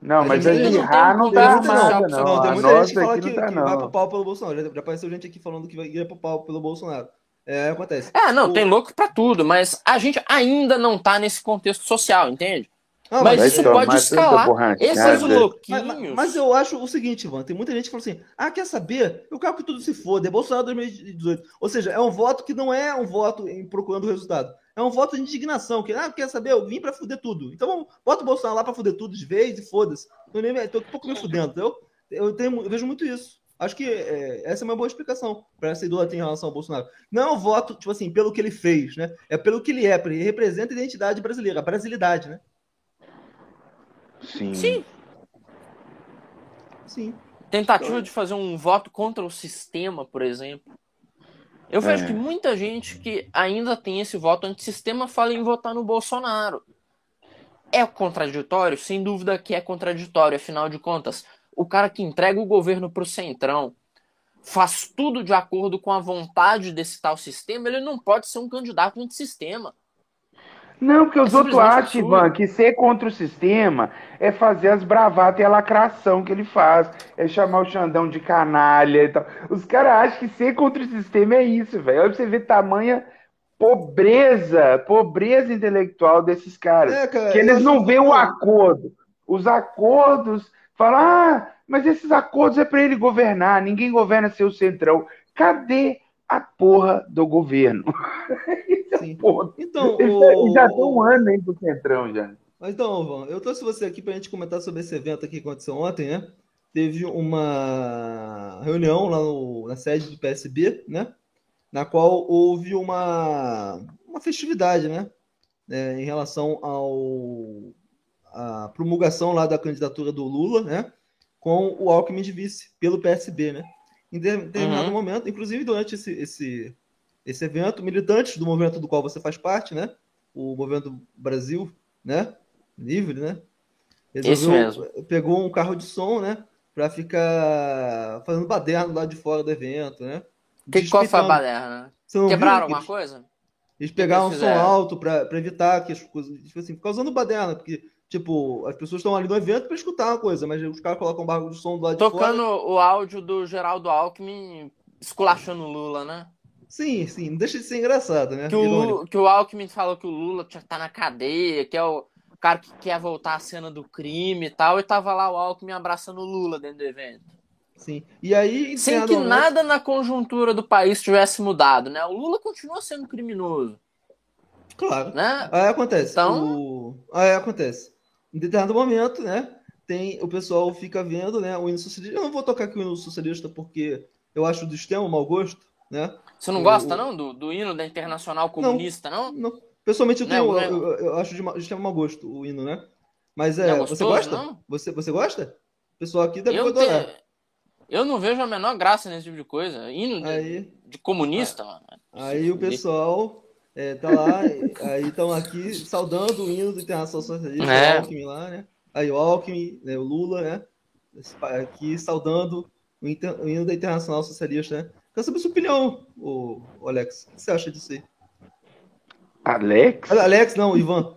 Não, mas a jihá não tá armada, não. Não, tem muita gente que fala que vai pro pau pelo Bolsonaro. Já apareceu gente aqui falando que ia pro pau pelo Bolsonaro. É, acontece. É, não, tem louco pra tudo, mas a gente ainda não tá nesse contexto social, entende? Ah, mas isso pode escalar esses louquinhos. Mas eu acho o seguinte, Ivan, tem muita gente que fala assim, ah, quer saber? Eu quero que tudo se foda, é Bolsonaro 2018. Ou seja, é um voto que não é um voto em procurando o resultado. É um voto de indignação, que, ah, quer saber? Eu vim pra fuder tudo. Então, bota o Bolsonaro lá pra fuder tudo de vez e foda-se. Tô um pouco me fudendo, entendeu? Eu vejo muito isso. Acho que essa é uma boa explicação para essa idolatria em relação ao Bolsonaro. Não é um voto, tipo assim, pelo que ele fez, né? É pelo que ele é, porque ele representa a identidade brasileira, a brasilidade, né? Sim. Tentativa de fazer um voto contra o sistema, por exemplo. Eu vejo que muita gente que ainda tem esse voto antissistema fala em votar no Bolsonaro. É contraditório? Sem dúvida que é contraditório, afinal de contas. O cara que entrega o governo pro centrão, faz tudo de acordo com a vontade desse tal sistema, ele não pode ser um candidato antissistema. Não, porque os outros acham, Ivan, que ser contra o sistema é fazer as bravatas e a lacração que ele faz, é chamar o Xandão de canalha e tal. Os caras acham que ser contra o sistema é isso, velho. Olha pra você ver tamanha pobreza intelectual desses caras. É, cara, que eles não veem o acordo. Os acordos falam, ah, mas esses acordos é pra ele governar, ninguém governa seu centrão. Cadê a porra do governo? Sim. Porra. Então, já deu um ano aí pro centrão já. Mas então, Ivan, eu trouxe você aqui pra gente comentar sobre esse evento aqui que aconteceu ontem, né? Teve uma reunião lá na sede do PSB, né? Na qual houve uma festividade, né? Em relação à promulgação lá da candidatura do Lula, né? Com o Alckmin de vice, pelo PSB, né? Em determinado momento, inclusive durante esse evento, militantes do movimento do qual você faz parte, né? O Movimento Brasil, né? Livre, né? Isso mesmo. Pegou um carro de som, né? Pra ficar fazendo baderna lá de fora do evento, né? Qual foi a baderna? Quebraram alguma coisa? Eles pegaram um som alto pra evitar que as coisas... Tipo assim, causando baderna, porque... Tipo, as pessoas estão ali no evento para escutar uma coisa, mas os caras colocam um barco de som do lado de fora. Tocando o áudio do Geraldo Alckmin esculachando o Lula, né? Sim. Não deixa de ser engraçado, né? Que o Alckmin falou que o Lula tá na cadeia, que é o cara que quer voltar à cena do crime e tal, e tava lá o Alckmin abraçando o Lula dentro do evento. Sim. E aí... Sem que nada na conjuntura do país tivesse mudado, né? O Lula continua sendo criminoso. Claro. Né? Aí acontece. Então... Aí acontece. Em determinado momento, né, o pessoal fica vendo, né, o hino socialista. Eu não vou tocar aqui o hino socialista porque eu acho do extremo mau gosto, né? Você não gosta, não, do hino da Internacional Comunista, não? Não. Pessoalmente, eu acho de extremo mau gosto o hino, né? Mas é gostoso, você gosta? Não? Você gosta? O pessoal aqui deve adorar. Eu não vejo a menor graça nesse tipo de coisa. Hino de comunista, mano. Aí o pessoal... tá lá, aí estão aqui saudando o hino do Internacional Socialista, o Alckmin lá, né? Aí o Alckmin, né, o Lula, né? Aqui saudando o hino da Internacional Socialista, né? Quero saber sua opinião, o Alex. O que você acha disso aí? Alex, não, Ivan.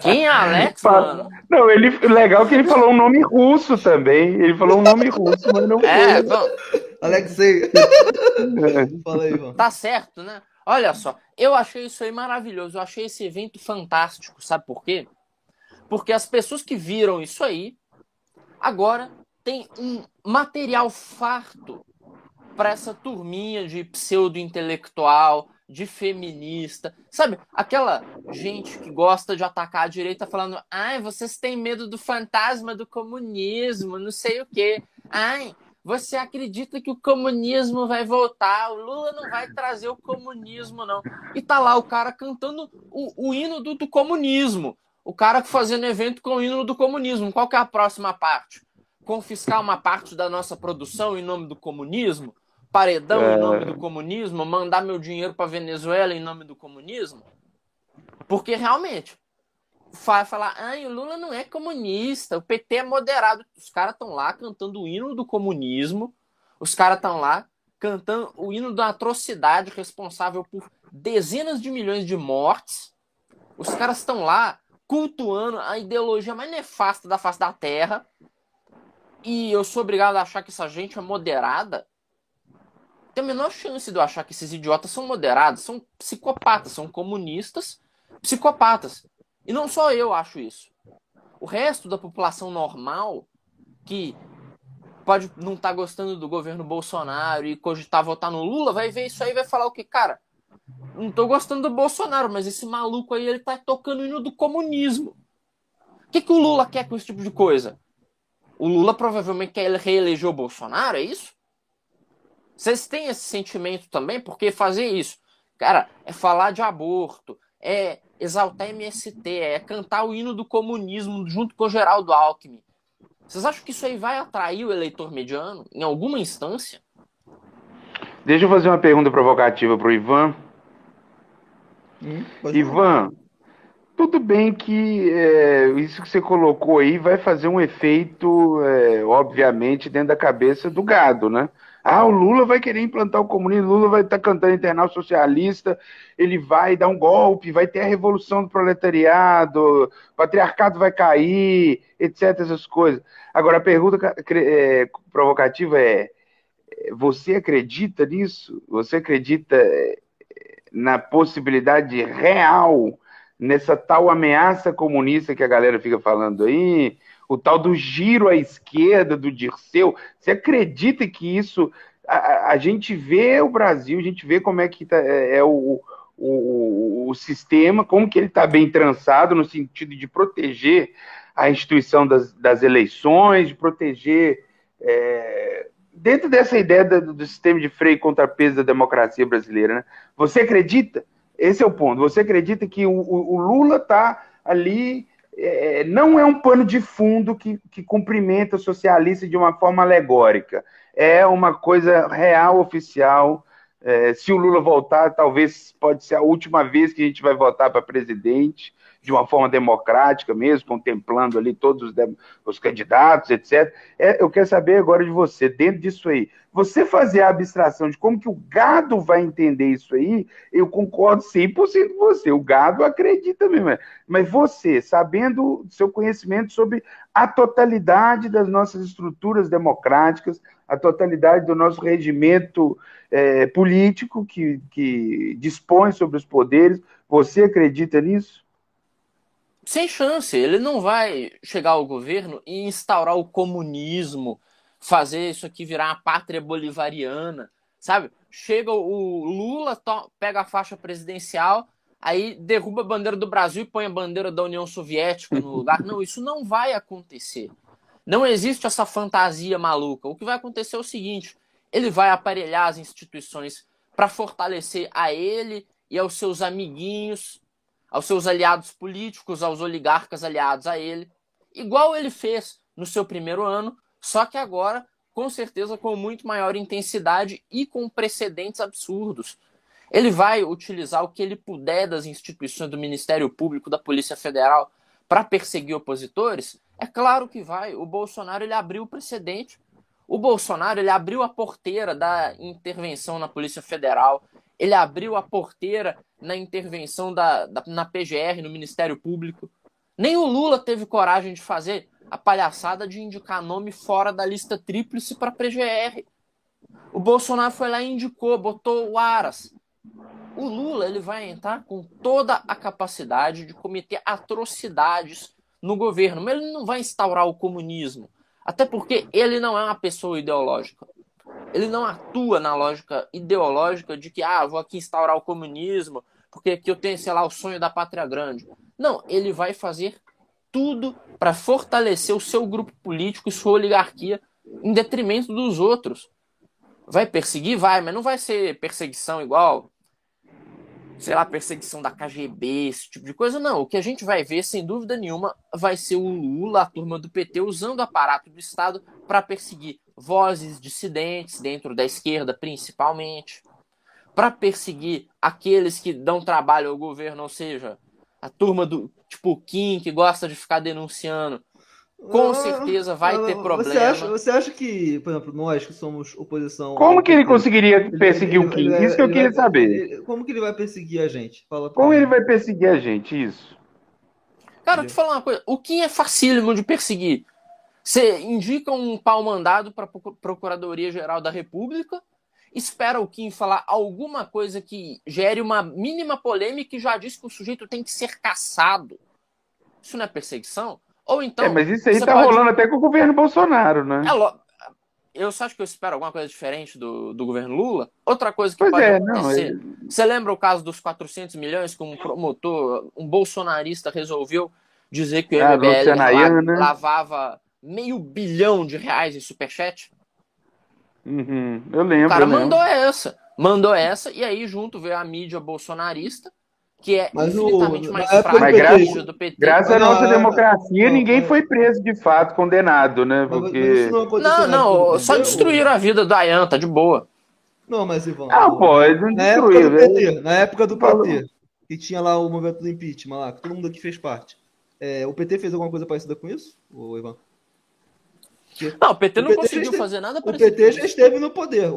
Quem é Alex, mano? Não, legal que ele falou um nome russo também. Ele falou um nome russo, mas não foi. Alexei. Fala aí, Ivan. Tá certo, né? Olha só, eu achei isso aí maravilhoso, eu achei esse evento fantástico, sabe por quê? Porque as pessoas que viram isso aí, agora tem um material farto para essa turminha de pseudo-intelectual, de feminista, sabe? Aquela gente que gosta de atacar a direita falando, ai, vocês têm medo do fantasma do comunismo, não sei o quê, ai... Você acredita que o comunismo vai voltar? O Lula não vai trazer o comunismo, não. E tá lá o cara cantando o hino do comunismo. O cara fazendo evento com o hino do comunismo. Qual que é a próxima parte? Confiscar uma parte da nossa produção em nome do comunismo? Paredão em nome do comunismo? Mandar meu dinheiro pra Venezuela em nome do comunismo? Porque realmente... falar, o Lula não é comunista, o PT é moderado. Os caras estão lá cantando o hino do comunismo, os caras estão lá cantando o hino da atrocidade responsável por dezenas de milhões de mortes. Os caras estão lá cultuando a ideologia mais nefasta da face da terra. E eu sou obrigado a achar que essa gente é moderada? tem a menor chance de eu achar que esses idiotas são moderados, são psicopatas, são comunistas, psicopatas. E não só eu acho isso. O resto da população normal, que pode não estar gostando do governo Bolsonaro e cogitar votar no Lula, vai ver isso aí e vai falar o quê? Cara, não tô gostando do Bolsonaro, mas esse maluco aí, ele tá tocando o hino do comunismo. O que que o Lula quer com esse tipo de coisa? O Lula provavelmente quer reeleger o Bolsonaro, é isso? Vocês têm esse sentimento também? Porque fazer isso, cara, é falar de aborto, é exaltar MST, é cantar o hino do comunismo junto com o Geraldo Alckmin. Vocês acham que isso aí vai atrair o eleitor mediano em alguma instância? Deixa eu fazer uma pergunta provocativa para o Ivan. Ivan, tudo bem que isso que você colocou aí vai fazer um efeito, obviamente, dentro da cabeça do gado, né? Ah, o Lula vai querer implantar o comunismo, o Lula vai estar cantando Internacional Socialista, ele vai dar um golpe, vai ter a revolução do proletariado, o patriarcado vai cair, etc, essas coisas. Agora, a pergunta provocativa é, você acredita nisso? Você acredita na possibilidade real, nessa tal ameaça comunista que a galera fica falando aí? O tal do giro à esquerda, do Dirceu, você acredita que isso... A gente vê o Brasil, a gente vê como é que tá, o sistema, como que ele está bem trançado no sentido de proteger a instituição das eleições, de proteger... dentro dessa ideia do sistema de freio e contrapeso da democracia brasileira, né? Você acredita? Esse é o ponto. Você acredita que o Lula está ali... não é um pano de fundo que cumprimenta o socialista de uma forma alegórica. É uma coisa real, oficial. Se o Lula voltar, talvez pode ser a última vez que a gente vai votar para presidente, de uma forma democrática mesmo, contemplando ali todos os candidatos, etc. Eu quero saber agora de você, dentro disso aí, você fazer a abstração de como que o gado vai entender isso aí, eu concordo 100% com você, o gado acredita mesmo, mas você, sabendo do seu conhecimento sobre a totalidade das nossas estruturas democráticas, a totalidade do nosso regimento político que dispõe sobre os poderes, você acredita nisso? Sem chance, ele não vai chegar ao governo e instaurar o comunismo, fazer isso aqui virar uma pátria bolivariana, sabe? Chega o Lula, pega a faixa presidencial, aí derruba a bandeira do Brasil e põe a bandeira da União Soviética no lugar. Não, isso não vai acontecer. Não existe essa fantasia maluca. O que vai acontecer é o seguinte, ele vai aparelhar as instituições para fortalecer a ele e aos seus amiguinhos, aos seus aliados políticos, aos oligarcas aliados a ele, igual ele fez no seu primeiro ano, só que agora, com certeza, com muito maior intensidade e com precedentes absurdos. Ele vai utilizar o que ele puder das instituições do Ministério Público, da Polícia Federal, para perseguir opositores? É claro que vai. O Bolsonaro, ele abriu o precedente. O Bolsonaro, ele abriu a porteira da intervenção na Polícia Federal, ele abriu a porteira na intervenção na PGR, no Ministério Público. Nem o Lula teve coragem de fazer a palhaçada de indicar nome fora da lista tríplice para a PGR. O Bolsonaro foi lá e indicou, botou o Aras. O Lula, ele vai entrar com toda a capacidade de cometer atrocidades no governo, mas ele não vai instaurar o comunismo, até porque ele não é uma pessoa ideológica. Ele não atua na lógica ideológica de que, vou aqui instaurar o comunismo, porque aqui eu tenho, sei lá, o sonho da pátria grande. Não, ele vai fazer tudo para fortalecer o seu grupo político e sua oligarquia em detrimento dos outros. Vai perseguir? Vai, mas não vai ser perseguição igual, sei lá, perseguição da KGB, esse tipo de coisa. Não, o que a gente vai ver, sem dúvida nenhuma, vai ser o Lula, a turma do PT, usando o aparato do Estado para perseguir vozes dissidentes dentro da esquerda, principalmente, para perseguir aqueles que dão trabalho ao governo, ou seja, a turma do tipo Kim, que gosta de ficar denunciando, com certeza vai ter problema. Você acha que, por exemplo, nós que somos oposição... Como que ele conseguiria perseguir o Kim? Isso que eu queria saber. Como que ele vai perseguir a gente? Fala pra mim. Como ele vai perseguir a gente? Isso. Cara, eu te falar uma coisa. O Kim é facílimo de perseguir. Você indica um pau mandado para a Procuradoria-Geral da República espera o Kim falar alguma coisa que gere uma mínima polêmica e já diz que o sujeito tem que ser caçado. Isso não é perseguição? Ou então... É, mas isso aí tá rolando até com o governo Bolsonaro, né? Eu só acho que eu espero alguma coisa diferente do governo Lula. Outra coisa que pode acontecer... Você lembra o caso dos 400 milhões que um promotor, um bolsonarista, resolveu dizer que o MBL lavava R$500 milhão em superchat? Uhum, eu lembro. O cara mandou essa, e aí junto veio a mídia bolsonarista, que é infinitamente mais frágil do PT. Graças à nossa democracia, ninguém foi preso de fato, condenado, né? Porque... Não, só destruíram a vida da Ayan, tá de boa. Não, mas Ivan... Na época do PT, que tinha lá o movimento do impeachment, lá, que todo mundo aqui fez parte. O PT fez alguma coisa parecida com isso, ô Ivan? Não, o PT não conseguiu fazer nada parecido. O PT já esteve no poder,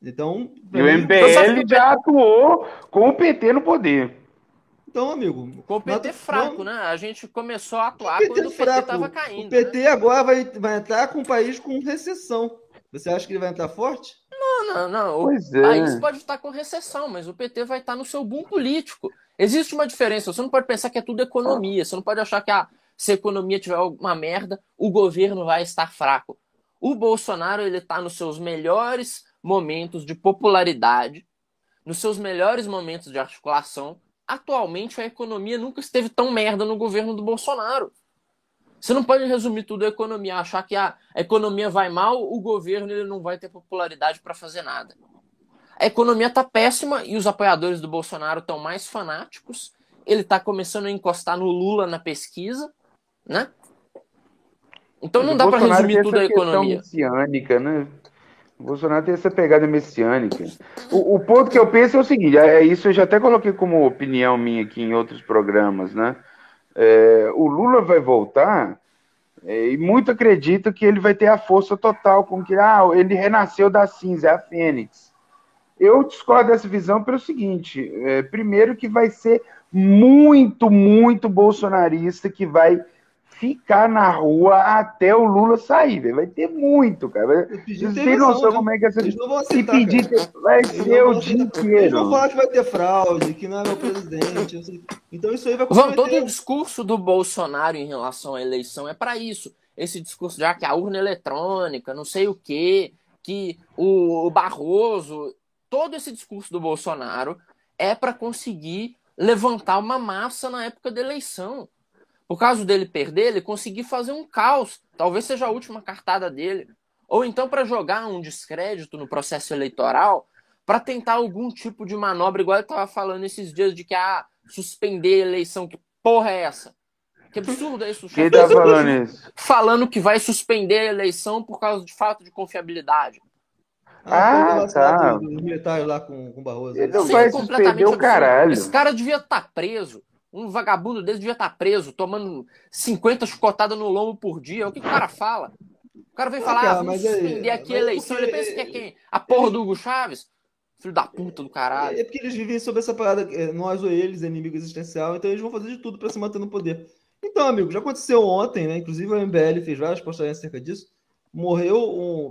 Então, e o MBL já atuou com o PT no poder. Então, amigo... Com o PT fraco, né? A gente começou a atuar quando o PT estava caindo. O PT agora vai entrar com o país com recessão. Você acha que ele vai entrar forte? Não. O país pode estar com recessão, mas o PT vai estar no seu boom político. Existe uma diferença. Você não pode pensar que é tudo economia. Você não pode achar que se a economia tiver uma merda, o governo vai estar fraco. O Bolsonaro, ele está nos seus melhores momentos de popularidade, nos seus melhores momentos de articulação. Atualmente a economia nunca esteve tão merda no governo do Bolsonaro. Você não pode resumir tudo a economia, achar que a economia vai mal, o governo ele não vai ter popularidade para fazer nada. A economia está péssima e os apoiadores do Bolsonaro estão mais fanáticos. Ele está começando a encostar no Lula na pesquisa, né? Então não dá para resumir tudo a economia. Messiânica, né? O Bolsonaro tem essa pegada messiânica. O ponto que eu penso é o seguinte, isso eu já até coloquei como opinião minha aqui em outros programas, né? O Lula vai voltar e muito acredito que ele vai ter a força total com que ele renasceu da cinza, é a Fênix. Eu discordo dessa visão pelo seguinte, primeiro que vai ser muito, muito bolsonarista que vai ficar na rua até o Lula sair, véio. Vai ter muito, cara. Vocês têm noção como é que essa... Se pedir, vai ser o dia inteiro. Eles vão falar que vai ter fraude, que não é o presidente. Então isso aí vai acontecer. Todo o discurso do Bolsonaro em relação à eleição é para isso. Esse discurso já que a urna eletrônica, não sei o quê, que o Barroso... Todo esse discurso do Bolsonaro é para conseguir levantar uma massa na época da eleição. Por causa dele perder, ele conseguir fazer um caos. Talvez seja a última cartada dele. Ou então para jogar um descrédito no processo eleitoral, para tentar algum tipo de manobra, igual eu estava falando esses dias, de que suspender a eleição. Que porra é essa? Que absurdo é isso? Quem tá falando isso? Falando que vai suspender a eleição por causa de falta de confiabilidade. Tá. Militar lá com o Barroso. Ele não vai suspender o caralho. Esse cara devia estar preso. Um vagabundo desse devia estar preso, tomando 50 chicotadas no lombo por dia. O que o cara fala? O cara vem falar, vamos suspender aqui a eleição. Ele pensa que é quem? A porra do Hugo Chávez? Filho da puta do caralho. É porque eles vivem sobre essa parada, nós ou eles, inimigo existencial. Então eles vão fazer de tudo para se manter no poder. Então, amigo, já aconteceu ontem, né? Inclusive o MBL fez várias postagens acerca disso.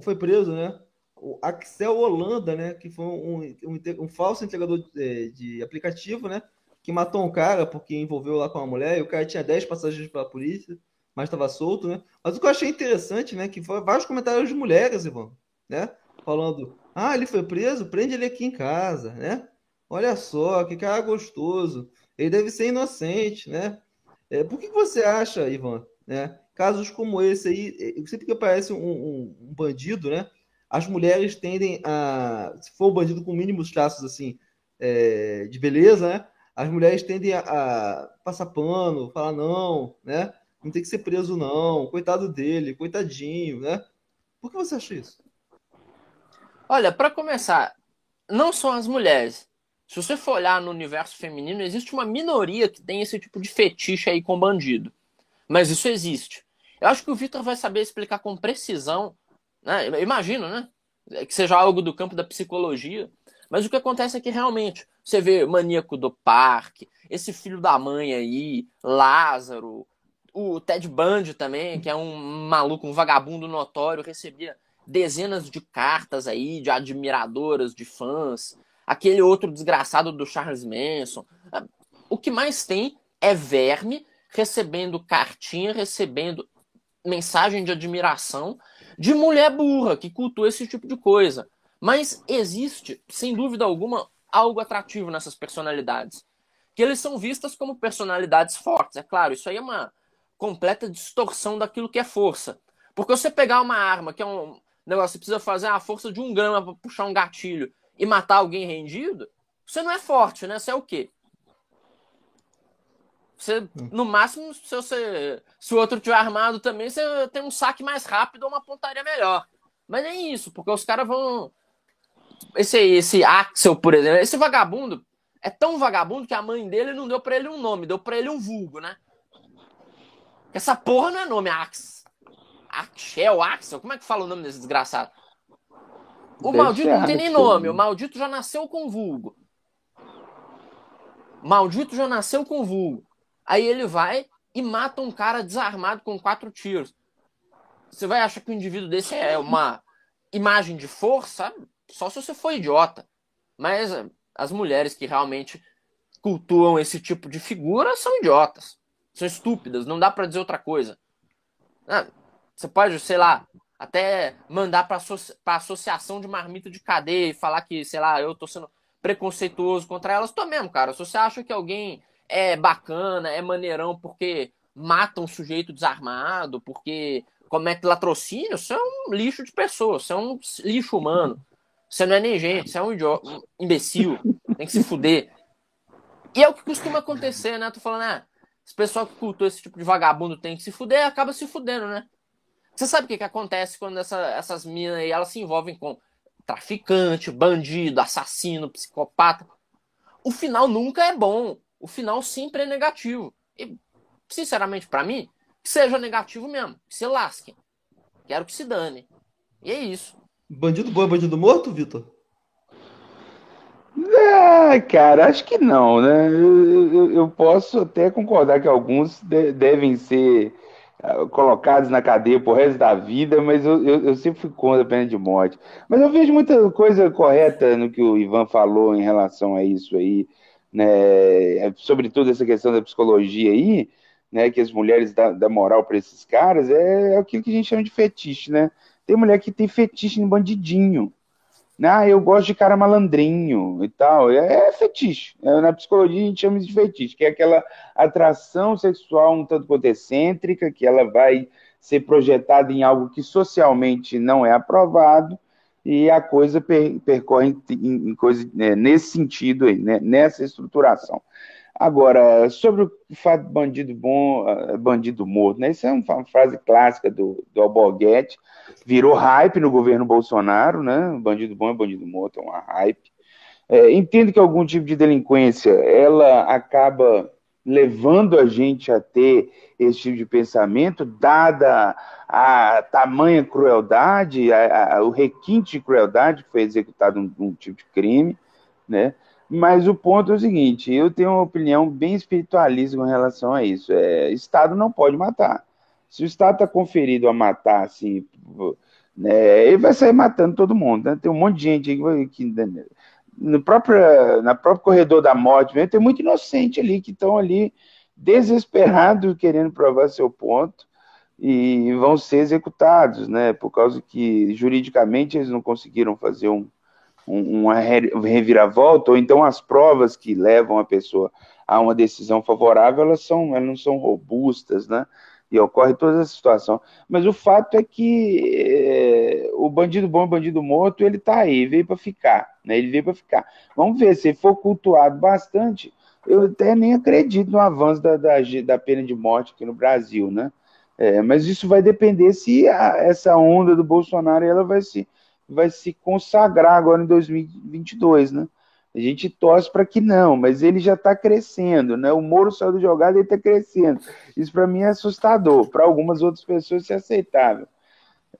Foi preso, né? O Axel Holanda, né? Que foi um falso entregador de aplicativo, né? Que matou um cara porque envolveu lá com uma mulher e o cara tinha 10 passageiros pela polícia, mas estava solto, né? Mas o que eu achei interessante, né? Que foi vários comentários de mulheres, Ivan, né? Falando, ele foi preso, prende ele aqui em casa, né? Olha só, que cara gostoso. Ele deve ser inocente, né? Por que você acha, Ivan, né? Casos como esse aí, sempre que aparece um bandido, né? As mulheres tendem a... Se for um bandido com mínimos traços, assim, de beleza, né? As mulheres tendem a passar pano, falar não, né? Não tem que ser preso não, coitado dele, coitadinho, né? Por que você acha isso? Olha, para começar, não são as mulheres. Se você for olhar no universo feminino, existe uma minoria que tem esse tipo de fetiche aí com bandido. Mas isso existe. Eu acho que o Victor vai saber explicar com precisão, né? Eu imagino, né? Que seja algo do campo da psicologia. Mas o que acontece é que realmente você vê Maníaco do Parque, esse filho da mãe aí, Lázaro, o Ted Bundy também, que é um maluco, um vagabundo notório, recebia dezenas de cartas aí de admiradoras, de fãs, aquele outro desgraçado do Charles Manson. O que mais tem é verme recebendo cartinha, recebendo mensagem de admiração de mulher burra que cultua esse tipo de coisa. Mas existe, sem dúvida alguma, algo atrativo nessas personalidades, que eles são vistas como personalidades fortes. É claro, isso aí é uma completa distorção daquilo que é força. Porque você pegar uma arma, que é um negócio, você precisa fazer a força de 1 grama para puxar um gatilho e matar alguém rendido, você não é forte, né? Você é o quê? Você, no máximo, se o outro tiver armado também, você tem um saque mais rápido ou uma pontaria melhor. Mas é isso, porque os caras vão... Esse Axel, por exemplo, esse vagabundo é tão vagabundo que a mãe dele não deu pra ele um nome, deu pra ele um vulgo, né? Essa porra não é nome, Axel, como é que fala o nome desse desgraçado? O maldito não tem nem nome, o maldito já nasceu com vulgo. Aí ele vai e mata um cara desarmado com 4 tiros. Você vai achar que um indivíduo desse é uma imagem de força? Só se você for idiota. Mas as mulheres que realmente cultuam esse tipo de figura são idiotas. São estúpidas, não dá pra dizer outra coisa. Você pode, sei lá, até mandar pra associação de marmita de cadeia e falar que, sei lá, eu tô sendo preconceituoso contra elas. Tô mesmo, cara. Se você acha que alguém é bacana, é maneirão porque mata um sujeito desarmado, porque comete latrocínio, você é um lixo de pessoa, você é um lixo humano. Você não é nem gente, você é um idiota, um imbecil, tem que se fuder. E é o que costuma acontecer, né? Tô falando, esse pessoal que cultua esse tipo de vagabundo tem que se fuder, acaba se fudendo, né? Você sabe o que acontece quando essas minas aí, elas se envolvem com traficante, bandido, assassino, psicopata. O final nunca é bom, o final sempre é negativo. E, sinceramente, pra mim, que seja negativo mesmo, que se lasquem. Quero que se dane. E é isso. Bandido bom é bandido morto, Vitor? Cara, acho que não, né? Eu posso até concordar que alguns devem ser colocados na cadeia pro resto da vida, mas eu sempre fui contra a pena de morte. Mas eu vejo muita coisa correta no que o Ivan falou em relação a isso aí, né? Sobretudo essa questão da psicologia aí, né? Que as mulheres dão moral para esses caras, é aquilo que a gente chama de fetiche, né? Tem mulher que tem fetiche em bandidinho. Ah, eu gosto de cara malandrinho e tal. É fetiche. Na psicologia a gente chama isso de fetiche, que é aquela atração sexual um tanto quanto excêntrica, que ela vai ser projetada em algo que socialmente não é aprovado, e a coisa percorre em coisa, né, nesse sentido aí, né, nessa estruturação. Agora, sobre o fato de bandido bom, bandido morto, né? Isso é uma frase clássica do Alborguete, virou hype no governo Bolsonaro, né? Bandido bom é bandido morto, é uma hype. Entendo que algum tipo de delinquência, ela acaba levando a gente a ter esse tipo de pensamento, dada a tamanha crueldade, o requinte de crueldade que foi executado um tipo de crime, né? Mas o ponto é o seguinte, eu tenho uma opinião bem espiritualista com relação a isso. Estado não pode matar. Se o Estado está conferido a matar, assim, né, ele vai sair matando todo mundo. Né? Tem um monte de gente aí que no próprio corredor da morte mesmo, tem muito inocente ali que estão ali desesperados, querendo provar seu ponto, e vão ser executados, né? Por causa que juridicamente eles não conseguiram fazer uma reviravolta, ou então as provas que levam a pessoa a uma decisão favorável, elas não são robustas, né? E ocorre toda essa situação. Mas o fato é que o bandido bom e o bandido morto, ele tá aí, veio para ficar, né? Ele veio para ficar. Vamos ver, se for cultuado bastante, eu até nem acredito no avanço da pena de morte aqui no Brasil, né? Mas isso vai depender se essa onda do Bolsonaro ela vai se consagrar agora em 2022, né? A gente torce para que não, mas ele já está crescendo, né? O Moro saiu do jogado e ele está crescendo. Isso para mim é assustador, para algumas outras pessoas isso é aceitável.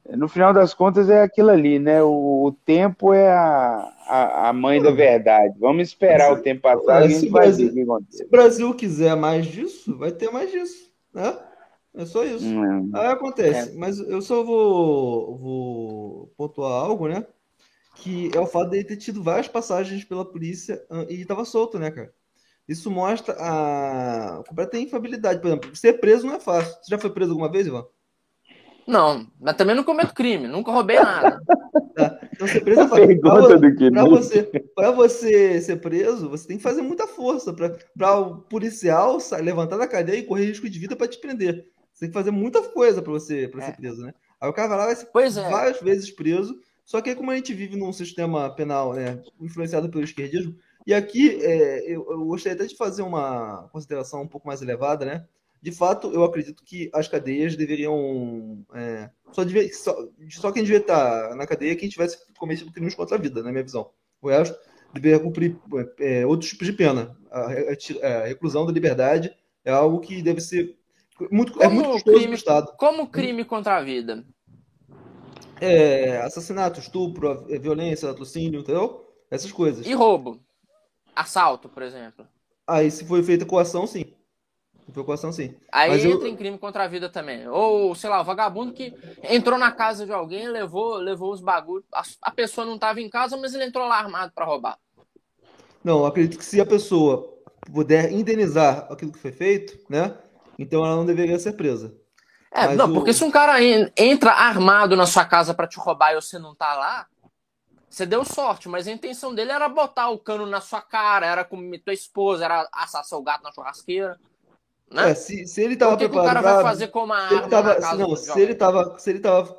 No final das contas é aquilo ali, né? O tempo é a mãe da verdade. Vamos esperar o tempo passar e a gente vai ver o que acontece. Se o Brasil quiser mais disso, vai ter mais disso, né? É só isso. Aí acontece. Mas eu só vou pontuar algo, né? Que é o fato dele ter tido várias passagens pela polícia e tava solto, né, cara? Isso mostra a completa infiabilidade. Por exemplo, ser preso não é fácil. Você já foi preso alguma vez, Ivan? Não, mas também não cometo crime, nunca roubei nada. Tá. Então ser preso é fácil. Pra você ser preso, você tem que fazer muita força pra o policial levantar da cadeia e correr risco de vida pra te prender. Você tem que fazer muita coisa pra ser preso, né? Aí o cara vai lá, vai ser várias vezes preso. Só que como a gente vive num sistema penal, né, influenciado pelo esquerdismo, e aqui eu gostaria até de fazer uma consideração um pouco mais elevada, né? De fato, eu acredito que as cadeias deveriam... Só quem devia estar na cadeia é quem tivesse cometido crimes contra a vida, na minha visão. O resto deveria cumprir outros tipos de pena. A reclusão da liberdade é algo que deve ser... muito custoso para o Estado. Como crime contra a vida? Assassinato, estupro, violência, latrocínio, entendeu? Essas coisas. E roubo? Assalto, por exemplo. Aí se foi feita coação, sim. Aí mas entra em crime contra a vida também. Ou, sei lá, o vagabundo que entrou na casa de alguém, levou os bagulhos. A pessoa não estava em casa, mas ele entrou lá armado para roubar. Não, eu acredito que se a pessoa puder indenizar aquilo que foi feito, né? Então ela não deveria ser presa. Porque se um cara entra armado na sua casa para te roubar e você não tá lá, você deu sorte, mas a intenção dele era botar o cano na sua cara, era comer tua esposa, era assar seu gato na churrasqueira. Né? Se ele tava preparado, o cara vai fazer com uma arma na casa do jovem? Se ele tava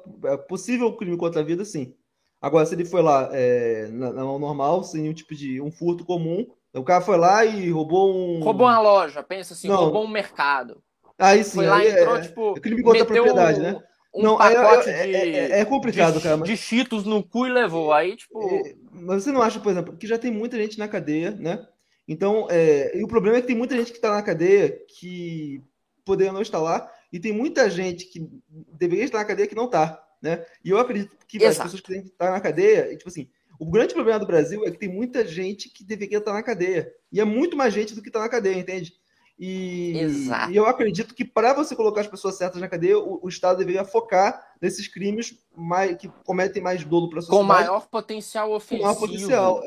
possível crime contra a vida, sim. Agora, se ele foi lá na mão normal, sem nenhum tipo de um furto comum, o cara foi lá e roubou uma loja, pensa assim, roubou um mercado. Aí sim, foi lá, entrou, crime contra a propriedade, né? Não, pacote é complicado, cara. Mas... de Cheetos no cu e levou. Aí, mas você não acha, por exemplo, que já tem muita gente na cadeia, né? Então, e o problema é que tem muita gente que tá na cadeia que poderia não estar lá, e tem muita gente que deveria estar na cadeia que não tá, né? E eu acredito que as pessoas que têm que estar na cadeia, o grande problema do Brasil é que tem muita gente que deveria estar na cadeia. E é muito mais gente do que tá na cadeia, entende? E eu acredito que para você colocar as pessoas certas na cadeia, o Estado deveria focar nesses crimes que cometem mais dolo para a sociedade. Com maior potencial ofensivo. Com maior potencial,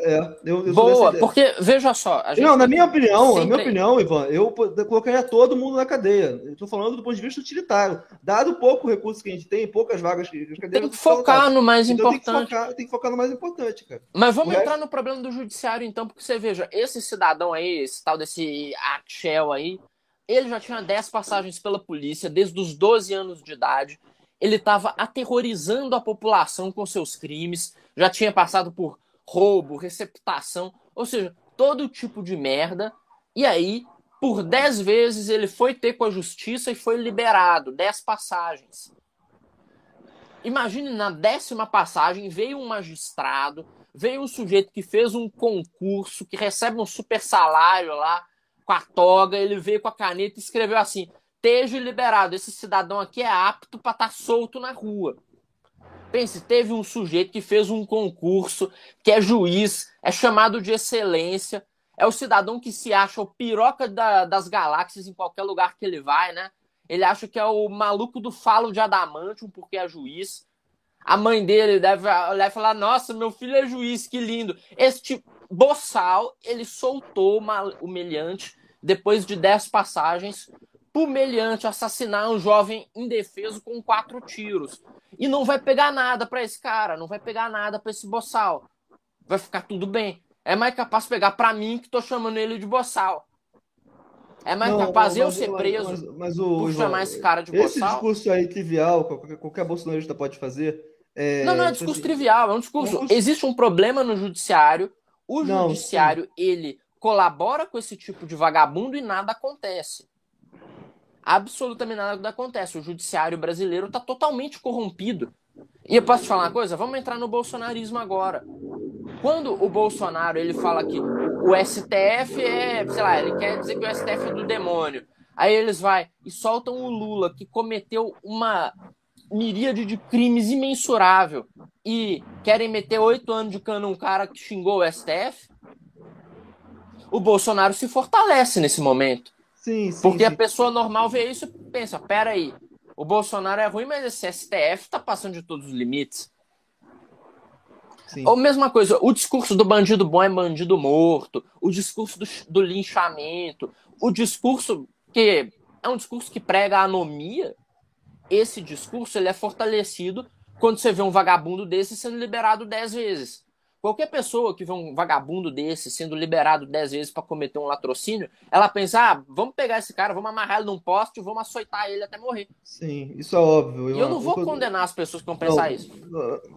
eu boa, porque, veja só... Na minha opinião, Ivan, eu colocaria todo mundo na cadeia. Estou falando do ponto de vista utilitário. Dado pouco recurso que a gente tem, poucas vagas que a gente tem que focar no mais importante. Tem que focar no mais importante, cara. Mas vamos entrar no problema do judiciário, então, porque você veja, esse cidadão aí, esse tal desse Axel aí, ele já tinha 10 passagens pela polícia desde os 12 anos de idade. Ele estava aterrorizando a população com seus crimes, já tinha passado por roubo, receptação, ou seja, todo tipo de merda. E aí, por 10 vezes, ele foi ter com a justiça e foi liberado. 10 passagens. Imagine, na 10ª passagem, veio um magistrado, veio um sujeito que fez um concurso, que recebe um super salário lá, com a toga, ele veio com a caneta e escreveu assim: "Esteja liberado, esse cidadão aqui é apto para estar solto na rua". Pense, teve um sujeito que fez um concurso, que é juiz, é chamado de excelência, é o cidadão que se acha o piroca das galáxias em qualquer lugar que ele vai, né? Ele acha que é o maluco do falo de adamantium porque é juiz. A mãe dele deve falar: "Nossa, meu filho é juiz, que lindo". Este boçal, ele soltou o meliante depois de 10 passagens, pro meliante assassinar um jovem indefeso com 4 tiros. E não vai pegar nada pra esse cara, não vai pegar nada pra esse boçal. Vai ficar tudo bem. É mais capaz pegar pra mim, que tô chamando ele de boçal. É mais capaz eu ser preso por chamar esse cara de boçal. Esse discurso aí trivial, qualquer bolsonarista pode fazer... Não é discurso trivial, é um discurso... Existe um problema no judiciário. O judiciário, ele colabora com esse tipo de vagabundo e nada acontece. Absolutamente nada acontece. O judiciário brasileiro está totalmente corrompido. E eu posso te falar uma coisa? Vamos entrar no bolsonarismo agora. Quando o Bolsonaro, ele fala que o STF ele quer dizer que o STF é do demônio. Aí eles vai e soltam o Lula, que cometeu uma miríade de crimes imensurável, e querem meter 8 anos de cana um cara que xingou o STF. O Bolsonaro se fortalece nesse momento. Sim, porque a pessoa normal vê isso pensa, pera aí, o Bolsonaro é ruim, mas esse STF tá passando de todos os limites. Sim. Ou mesma coisa, o discurso do bandido bom é bandido morto, o discurso do linchamento, o discurso que é um discurso que prega a anomia, esse discurso ele é fortalecido quando você vê um vagabundo desse sendo liberado 10 vezes. Qualquer pessoa que vê um vagabundo desse sendo liberado 10 vezes para cometer um latrocínio, ela pensa, ah, vamos pegar esse cara, vamos amarrar ele num poste, vamos açoitar ele até morrer. Sim, isso é óbvio. E eu não vou condenar as pessoas que vão pensar isso.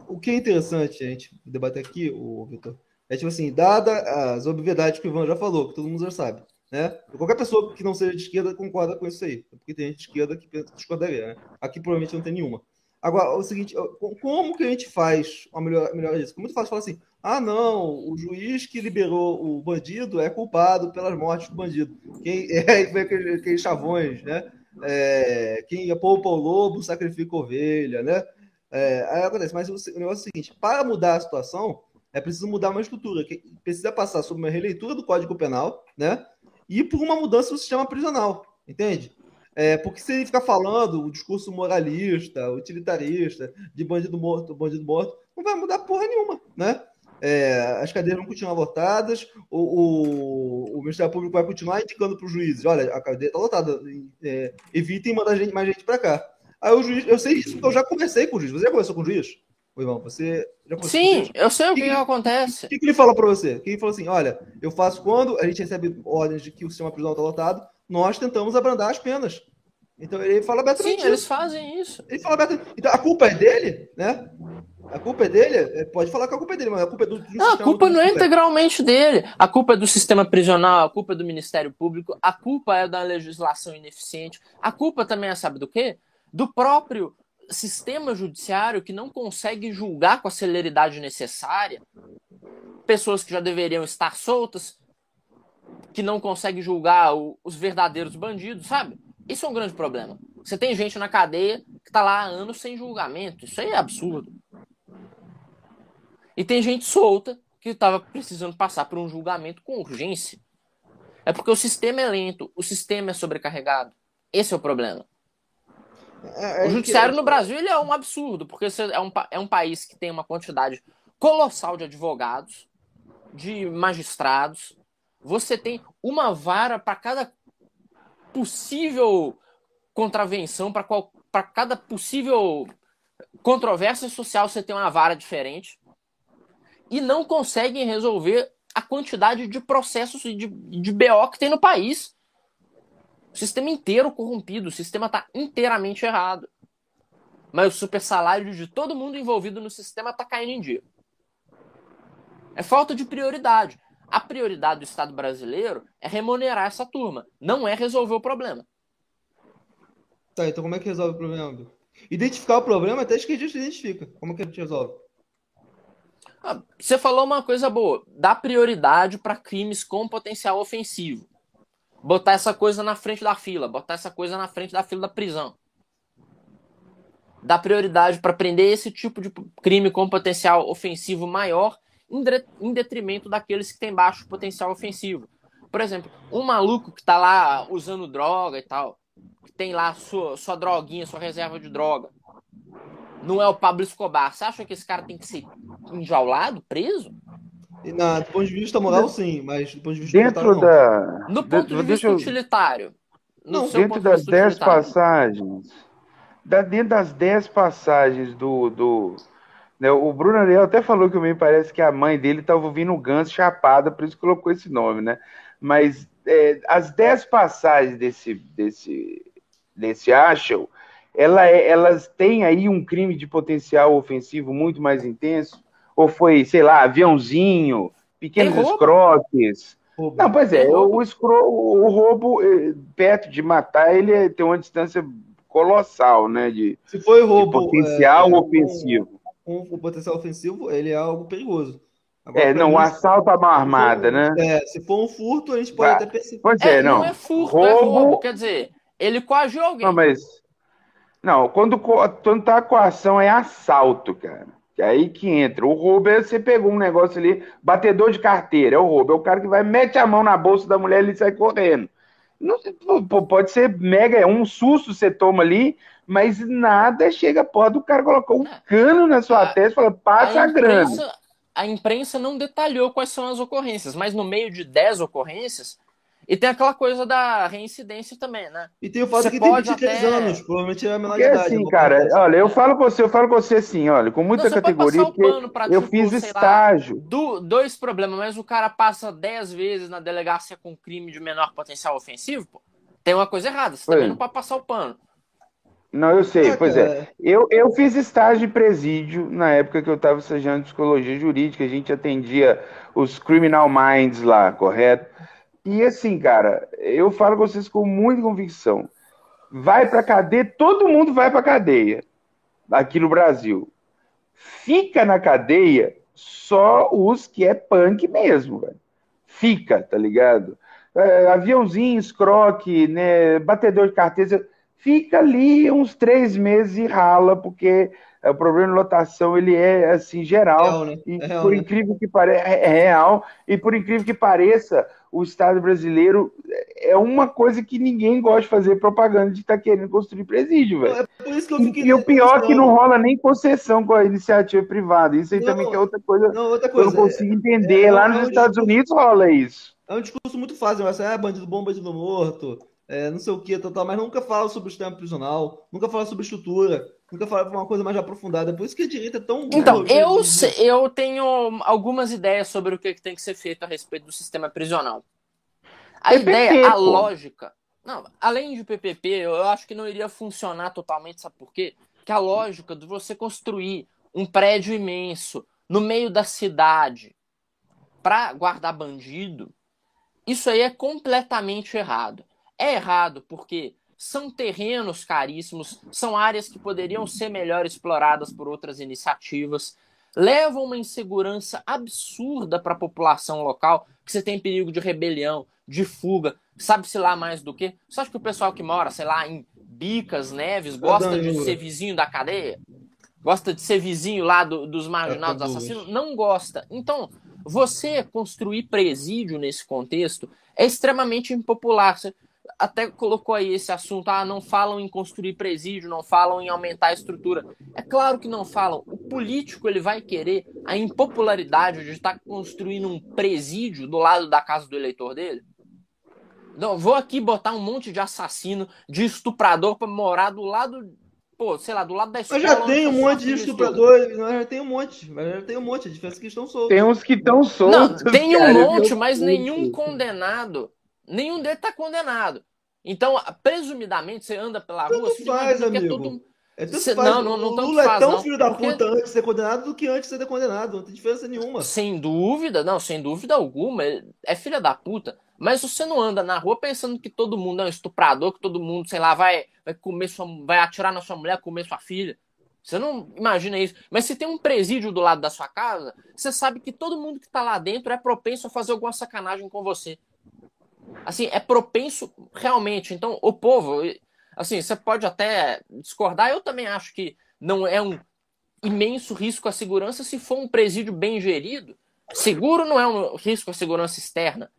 O que é interessante a gente debater aqui, Vitor, é tipo assim, dada as obviedades que o Ivan já falou, que todo mundo já sabe, né? Qualquer pessoa que não seja de esquerda concorda com isso aí, porque tem gente de esquerda que discordaria, né? Aqui provavelmente não tem nenhuma. Agora, é o seguinte, como que a gente faz a melhora disso? Muito fácil falar assim, ah, não, o juiz que liberou o bandido é culpado pelas mortes do bandido. Quem foi aqueles chavões, né? Quem poupa o lobo, sacrifica a ovelha, né? Aí acontece, mas o negócio é o seguinte, para mudar a situação, é preciso mudar uma estrutura, que precisa passar sobre uma releitura do Código Penal, né? E por uma mudança no sistema prisional, entende? Porque se ele ficar falando o discurso moralista, utilitarista, de bandido morto, não vai mudar porra nenhuma, né? As cadeias vão continuar lotadas, o Ministério Público vai continuar indicando para os juízes, olha, a cadeia está lotada, evitem mandar mais gente para cá. Aí o juiz, eu sei isso porque eu já conversei com o juiz. Você já conversou com o juiz? Ô, Ivan, você já conversou? Sim, com o juiz? Eu sei o que acontece. O que ele falou para você? Que ele falou assim, olha, eu faço quando a gente recebe ordens de que o sistema prisional está lotado, nós tentamos abrandar as penas. Então ele fala abertamente. Sim, eles fazem isso. Ele fala abertamente. Então a culpa é dele, né? A culpa é dele? Pode falar que a culpa é dele, mas a culpa é do sistema. Não, a culpa não é integralmente dele. A culpa é do sistema prisional, a culpa é do Ministério Público, a culpa é da legislação ineficiente, a culpa também é, sabe do quê? Do próprio sistema judiciário que não consegue julgar com a celeridade necessária pessoas que já deveriam estar soltas, que não consegue julgar os verdadeiros bandidos, sabe? Isso é um grande problema. Você tem gente na cadeia que tá lá há anos sem julgamento. Isso aí é absurdo. E tem gente solta que estava precisando passar por um julgamento com urgência. É porque o sistema é lento, o sistema é sobrecarregado. Esse é o problema. O judiciário no Brasil ele é um absurdo, porque é um país que tem uma quantidade colossal de advogados, de magistrados. Você tem uma vara para cada possível contravenção, para cada possível controvérsia social, você tem uma vara diferente. E não conseguem resolver a quantidade de processos e de BO que tem no país. O sistema inteiro corrompido, o sistema está inteiramente errado. Mas o super salário de todo mundo envolvido no sistema está caindo em dia. É falta de prioridade. A prioridade do Estado brasileiro é remunerar essa turma, não é resolver o problema. Tá, então como é que resolve o problema, Bill? Identificar o problema até que a gente identifica. Como é que a gente resolve? Você falou uma coisa boa, dá prioridade para crimes com potencial ofensivo. Botar essa coisa na frente da fila, botar essa coisa na frente da fila da prisão. Dá prioridade para prender esse tipo de crime com potencial ofensivo maior em detrimento daqueles que têm baixo potencial ofensivo. Por exemplo, um maluco que tá lá usando droga e tal, que tem lá sua droguinha, sua reserva de droga. Não é o Pablo Escobar. Você acha que esse cara tem que ser enjaulado, preso? Não, do ponto de vista moral, sim, mas do ponto de vista utilitário, não. No ponto de vista utilitário. Dentro das 10 passagens, dentro das 10 passagens do... O Bruno Ariel até falou que me parece que a mãe dele estava ouvindo o Ganso chapada, por isso colocou esse nome, né? Mas as 10 passagens desse Aschel, elas têm aí um crime de potencial ofensivo muito mais intenso? Ou foi, sei lá, aviãozinho, pequenos escroques? Roubo. Não, pois é, o roubo, perto de matar, ele tem uma distância colossal, né? Se foi roubo, de potencial ofensivo. O potencial ofensivo, ele é algo perigoso. Agora, não, o assalto à mão armada, né? Se for um furto, a gente pode até perceber. Pois não é furto, roubo. Quer dizer, ele coagiu alguém. Não, mas... Não, quando tá com a ação, é assalto, cara. Que é aí que entra. O roubo é você pegou um negócio ali, batedor de carteira, é o roubo. É o cara que vai, mete a mão na bolsa da mulher e ele sai correndo. Não, pode ser mega, é um susto você toma ali, mas nada chega a porra do cara colocou um cano na sua testa e fala, passa a grana. A imprensa não detalhou quais são as ocorrências, mas no meio de 10 ocorrências, e tem aquela coisa da reincidência também, né? E tem o fato que tem 23 anos, provavelmente é a menor de idade. Assim, cara, olha, eu falo pra você assim, olha, com muita categoria, eu fiz estágio. Dois problemas, mas o cara passa 10 vezes na delegacia com crime de menor potencial ofensivo, pô. Tem uma coisa errada, você também não pode passar o pano. Não, eu sei, pois é. Eu fiz estágio de presídio na época que eu estava estagiando em psicologia jurídica, a gente atendia os criminal minds lá, correto? E assim, cara, eu falo com vocês com muita convicção. Vai pra cadeia, todo mundo vai pra cadeia aqui no Brasil. Fica na cadeia só os que é punk mesmo, velho. Fica, tá ligado? Aviãozinho, escroque, né, batedor de carteira, fica ali uns 3 meses e rala, porque o problema de lotação, ele é, assim, geral. Real, né? E é real, por incrível que pareça, é real. E por incrível que pareça, o Estado brasileiro é uma coisa que ninguém gosta de fazer propaganda de estar querendo construir presídio, velho. É por isso que eu fiquei... E o pior é que não rola nem concessão com a iniciativa privada. Isso aí não, também que é outra coisa que eu não consigo entender. Lá nos Estados Unidos rola isso. É um discurso muito fácil, mas é bandido bom, bandido morto, não sei o que, tal, mas nunca fala sobre o sistema prisional, nunca fala sobre estrutura. Nunca falava uma coisa mais aprofundada. Por isso que a direita é tão... Então, eu tenho algumas ideias sobre o que tem que ser feito a respeito do sistema prisional. A PPP, ideia, a lógica... Não, além de PPP, eu acho que não iria funcionar totalmente, sabe por quê? Que a lógica de você construir um prédio imenso no meio da cidade para guardar bandido, isso aí é completamente errado. É errado porque... são terrenos caríssimos, são áreas que poderiam ser melhor exploradas por outras iniciativas, levam uma insegurança absurda para a população local, que você tem perigo de rebelião, de fuga, sabe-se lá mais do que. Você acha que o pessoal que mora, sei lá, em Bicas, Neves, gosta de ser vizinho da cadeia? Gosta de ser vizinho lá dos marginados assassinos? Não gosta. Então, você construir presídio nesse contexto é extremamente impopular. Você até colocou aí esse assunto, não falam em construir presídio, não falam em aumentar a estrutura. É claro que não falam. O político, ele vai querer a impopularidade de estar construindo um presídio do lado da casa do eleitor dele? Não, vou aqui botar um monte de assassino, de estuprador para morar do lado, do lado da escola. Eu já tenho um monte de estupradores, eu já tenho um monte, a diferença é que estão soltos. Tem uns que estão soltos. Não, tem um monte, mas nenhum condenado. Nenhum deles está condenado. Então, presumidamente, você anda pela rua... Tanto faz, amigo. Não, Lula é tão filho da puta antes de ser condenado do que antes de ser condenado. Não tem diferença nenhuma. Sem dúvida alguma. É filho da puta. Mas você não anda na rua pensando que todo mundo é um estuprador, que todo mundo, vai atirar na sua mulher, comer sua filha. Você não imagina isso. Mas se tem um presídio do lado da sua casa, você sabe que todo mundo que está lá dentro é propenso a fazer alguma sacanagem com você. Assim, é propenso realmente. Então, o povo, assim, você pode até discordar. Eu também acho que não é um imenso risco à segurança se for um presídio bem gerido. Seguro não é um risco à segurança externa.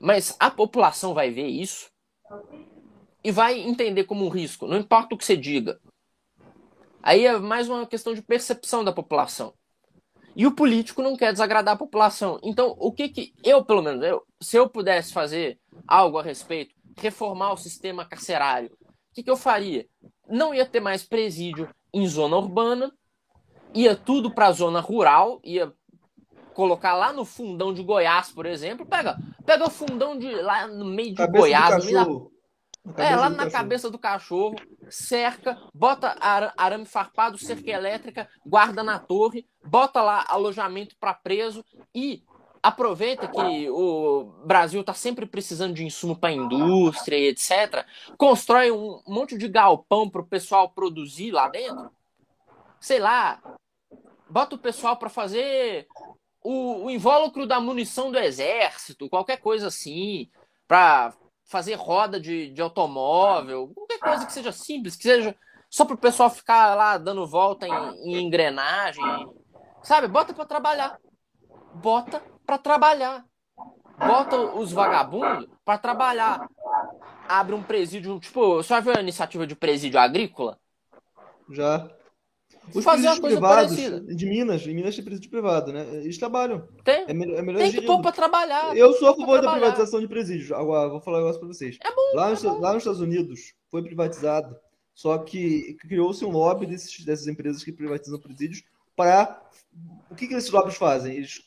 Mas a população vai ver isso e vai entender como um risco. Não importa o que você diga. Aí é mais uma questão de percepção da população. E o político não quer desagradar a população. Então, o que eu, pelo menos, se eu pudesse fazer algo a respeito, reformar o sistema carcerário, o que eu faria? Não ia ter mais presídio em zona urbana, ia tudo para a zona rural, ia colocar lá no fundão de Goiás, por exemplo, pega o fundão lá no meio de cabeça Goiás, lá na cabeça do cachorro, cerca, bota arame farpado, cerca elétrica, guarda na torre, bota lá alojamento para preso e aproveita que o Brasil está sempre precisando de insumo para indústria e etc. Constrói um monte de galpão para o pessoal produzir lá dentro. Sei lá, bota o pessoal para fazer o invólucro da munição do exército, qualquer coisa assim, para... fazer roda de automóvel, qualquer coisa que seja simples, que seja só pro pessoal ficar lá dando volta em engrenagem, sabe? Bota os vagabundos pra trabalhar. abre um presídio, tipo, só viu a iniciativa de presídio agrícola? Já. Os fazer uma coisa privados parecida. Em Minas tem presídio privado, né? Eles trabalham. Tem. É melhor tem que pôr pra trabalhar. Eu sou a favor da privatização de presídios. Agora, vou falar um negócio pra vocês. É bom, lá nos Estados Unidos, foi privatizado, só que criou-se um lobby dessas empresas que privatizam presídios para... O que esses lobbies fazem? Eles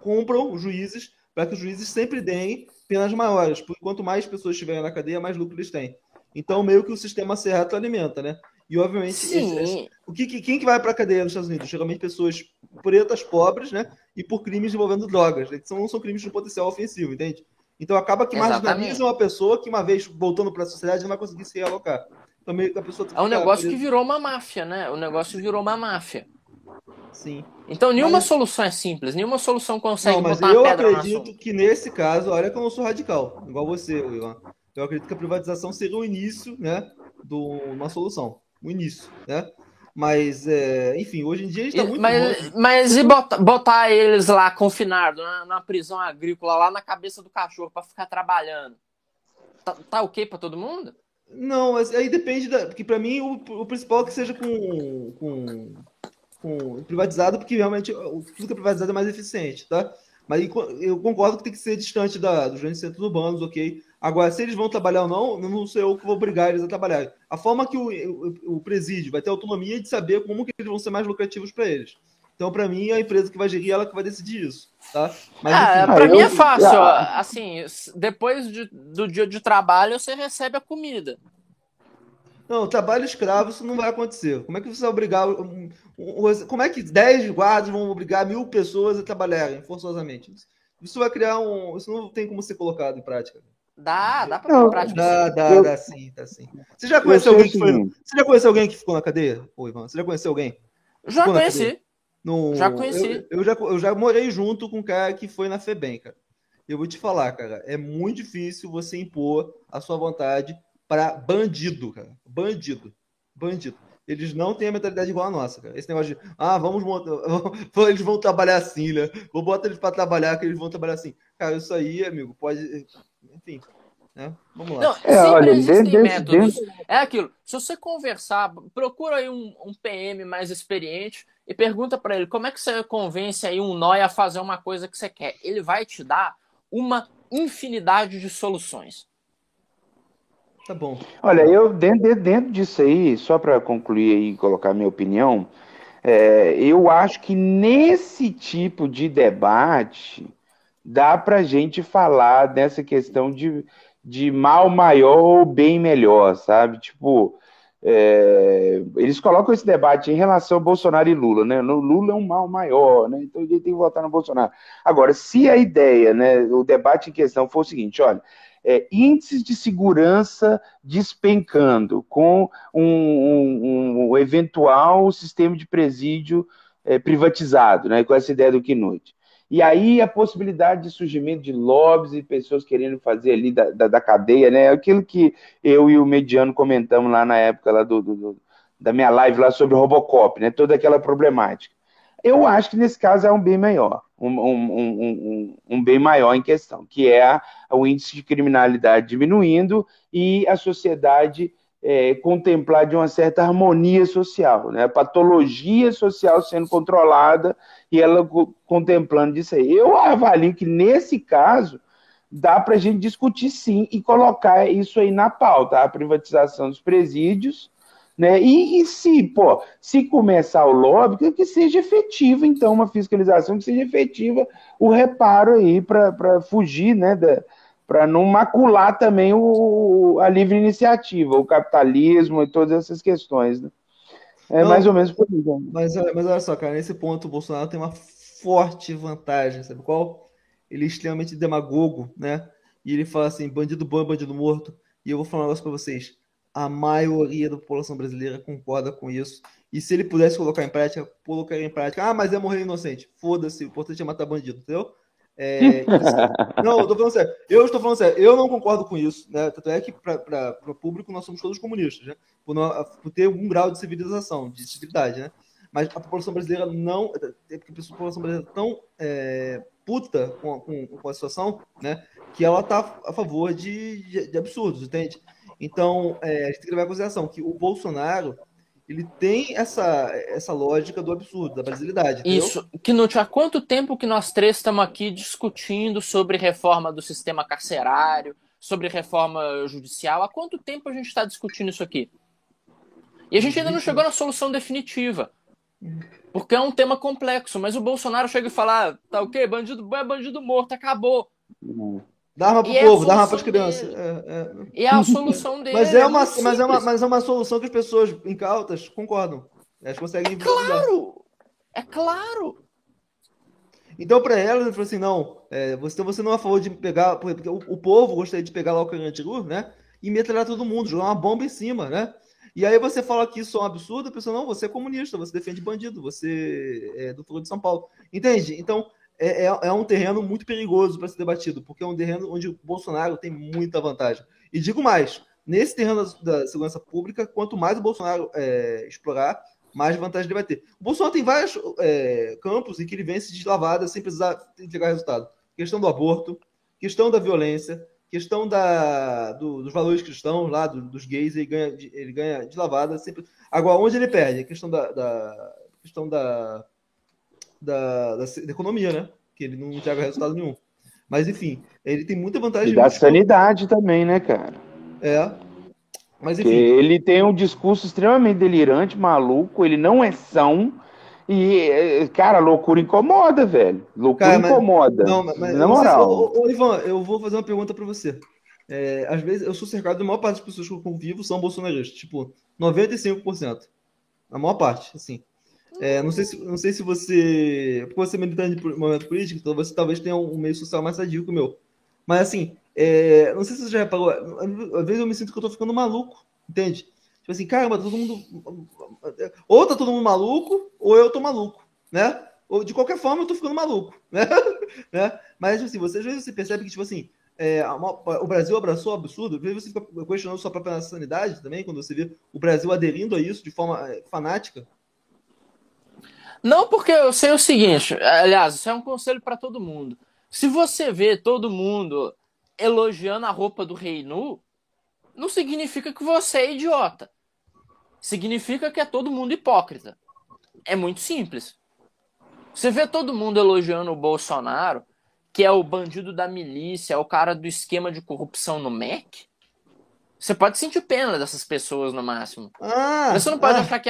compram os juízes para que os juízes sempre deem penas maiores. Porque quanto mais pessoas estiverem na cadeia, mais lucro eles têm. Então, meio que o sistema cerrado alimenta, né? E, obviamente, quem que vai para a cadeia nos Estados Unidos? Geralmente pessoas pretas, pobres, né? E por crimes envolvendo drogas. Né? Não são crimes de potencial ofensivo, entende? Então, acaba que marginaliza uma pessoa que, uma vez voltando para a sociedade, não vai conseguir se realocar. Então, meio que a pessoa... É um negócio que virou uma máfia, né? O negócio virou uma máfia. Sim. Então, nenhuma solução é simples. Nenhuma solução consegue botar uma pedra na sua. Mas eu acredito que, nesse caso, olha que eu não sou radical, igual você, Will. Eu acredito que a privatização seria o início, né? De uma solução. O início, né? Mas, enfim, hoje em dia a gente tá muito... Mas e botar eles lá confinados, na prisão agrícola, lá na cabeça do cachorro, pra ficar trabalhando? Tá ok pra todo mundo? Não, mas aí depende porque pra mim o principal é que seja com privatizado, porque realmente tudo que é privatizado é mais eficiente, tá? Mas eu concordo que tem que ser distante dos grandes centros urbanos, ok? Agora, se eles vão trabalhar ou não, não sei eu que vou obrigar eles a trabalhar. A forma que o presídio vai ter autonomia de saber como que eles vão ser mais lucrativos para eles. Então, para mim, a empresa que vai gerir, ela que vai decidir isso, tá? Mas, para mim é fácil. Assim, depois do dia de trabalho, você recebe a comida. Não, trabalho escravo, isso não vai acontecer. Como é que você vai obrigar... Como é que 10 guardas vão obrigar 1.000 pessoas a trabalharem forçosamente? Isso vai criar Isso não tem como ser colocado em prática. Dá pra pôr em prática. Dá sim. Você já conheceu alguém que ficou na cadeia? Ô, Ivan, você já conheceu alguém? Já conheci. Eu já morei junto com um cara que foi na FEBEM, cara. Eu vou te falar, cara, é muito difícil você impor a sua vontade para bandido, cara. Bandido. Eles não têm a mentalidade igual a nossa, cara. Esse negócio de, vamos montar... Eles vão trabalhar assim, né? Vou botar eles pra trabalhar, que eles vão trabalhar assim. Cara, isso aí, amigo, pode... Enfim, né? Vamos lá. Não, sempre existem métodos. É aquilo. Se você conversar, procura aí um PM mais experiente e pergunta pra ele como é que você convence aí um nóia a fazer uma coisa que você quer. Ele vai te dar uma infinidade de soluções. Tá bom. Olha, eu dentro disso aí, só para concluir e colocar minha opinião, eu acho que nesse tipo de debate dá para a gente falar dessa questão de mal maior ou bem melhor, sabe? Tipo, eles colocam esse debate em relação a Bolsonaro e Lula, né? Lula é um mal maior, né? Então a gente tem que votar no Bolsonaro. Agora, se a ideia, né, o debate em questão for o seguinte, olha... índices de segurança despencando com um eventual sistema de presídio privatizado, né, com essa ideia do Knut. E aí a possibilidade de surgimento de lobbies e pessoas querendo fazer ali da cadeia, né, aquilo que eu e o Mediano comentamos lá na época lá da minha live lá sobre o Robocop, né, toda aquela problemática. Eu acho que nesse caso é um bem maior, um bem maior em questão, que é o índice de criminalidade diminuindo e a sociedade contemplar de uma certa harmonia social, né? A patologia social sendo controlada e ela contemplando isso aí. Eu avalio que nesse caso dá para a gente discutir sim e colocar isso aí na pauta, a privatização dos presídios, né? E se começar o lobby, que seja efetiva, então, uma fiscalização que seja efetiva, o reparo aí para fugir, né, para não macular também a livre iniciativa, o capitalismo e todas essas questões, né? Mais ou menos por isso. Mas olha só, cara, nesse ponto o Bolsonaro tem uma forte vantagem, sabe qual? Ele é extremamente demagogo, né? E ele fala assim, bandido bom, bandido morto. E eu vou falar um negócio para vocês. A maioria da população brasileira concorda com isso. E se ele pudesse colocar em prática, colocaria em prática. Mas é morrer inocente. Foda-se, o importante é matar bandido, entendeu? Não, eu tô falando sério. Eu estou falando sério. Eu não concordo com isso, né? Tanto é que, para o público, nós somos todos comunistas, né? Por ter algum grau de civilização, de civilidade, né? Mas a população brasileira não... Porque a população brasileira é tão puta com a situação, né? Que ela tá a favor de absurdos, entende? Então, a gente tem que levar em consideração que o Bolsonaro, ele tem essa lógica do absurdo, da brasilidade. Isso, entendeu? Que não tinha há quanto tempo que nós três estamos aqui discutindo sobre reforma do sistema carcerário, sobre reforma judicial. Há quanto tempo a gente está discutindo isso aqui? E a gente ainda não chegou na solução definitiva. Porque é um tema complexo, mas o Bolsonaro chega e fala, tá ok, bandido bom é bandido morto, acabou. Dá arma pro povo, dá arma pras crianças. É a solução dele. Mas é uma solução que as pessoas incautas concordam. Elas conseguem... É claro! Então, para elas, ele falou assim, não, você não é a favor de pegar... Porque o povo gostaria de pegar lá o Carandiru, né? E metralhar todo mundo, jogar uma bomba em cima, né? E aí você fala que isso é um absurdo, a pessoa, não, você é comunista, você defende bandido, você é do Foro de São Paulo. Entende? Então, é um terreno muito perigoso para ser debatido, porque é um terreno onde o Bolsonaro tem muita vantagem. E digo mais, nesse terreno da segurança pública, quanto mais o Bolsonaro explorar, mais vantagem ele vai ter. O Bolsonaro tem vários campos em que ele vence de lavada sem precisar entregar resultado. Questão do aborto, questão da violência... Questão dos valores cristãos lá, dos gays, ele ganha de lavada. Sempre. Agora, onde ele perde? A questão da economia, né? Que ele não traga resultado nenhum. Mas, enfim, ele tem muita vantagem. E da sanidade também, né, cara? É. Mas, enfim. Ele tem um discurso extremamente delirante, maluco, ele não é são. E, cara, loucura incomoda, velho. Incomoda. Mas, na moral. Ô, Ivan, eu vou fazer uma pergunta pra você. Às vezes, eu sou cercado da maior parte das pessoas que eu convivo são bolsonaristas. Tipo, 95%. A maior parte, assim. Não sei se você... Porque você é militante de movimento político, então você talvez tenha um meio social mais sadio que o meu. Mas, assim, não sei se você já reparou. Às vezes eu me sinto que eu tô ficando maluco, entende? Tipo assim, caramba, todo mundo... Ou tá todo mundo maluco, ou eu tô maluco, né? Ou, de qualquer forma, eu tô ficando maluco, né? Né? Mas, assim, às vezes você percebe que, tipo assim, o Brasil abraçou o absurdo, às vezes você fica questionando sua própria sanidade também, quando você vê o Brasil aderindo a isso de forma fanática. Não, porque eu sei o seguinte, aliás, isso é um conselho para todo mundo. Se você vê todo mundo elogiando a roupa do Rei Nu, não significa que você é idiota. Significa que é todo mundo hipócrita. É muito simples. Você vê todo mundo elogiando o Bolsonaro, que é o bandido da milícia, é o cara do esquema de corrupção no MEC. Você pode sentir pena dessas pessoas, no máximo. Mas você não pode achar que,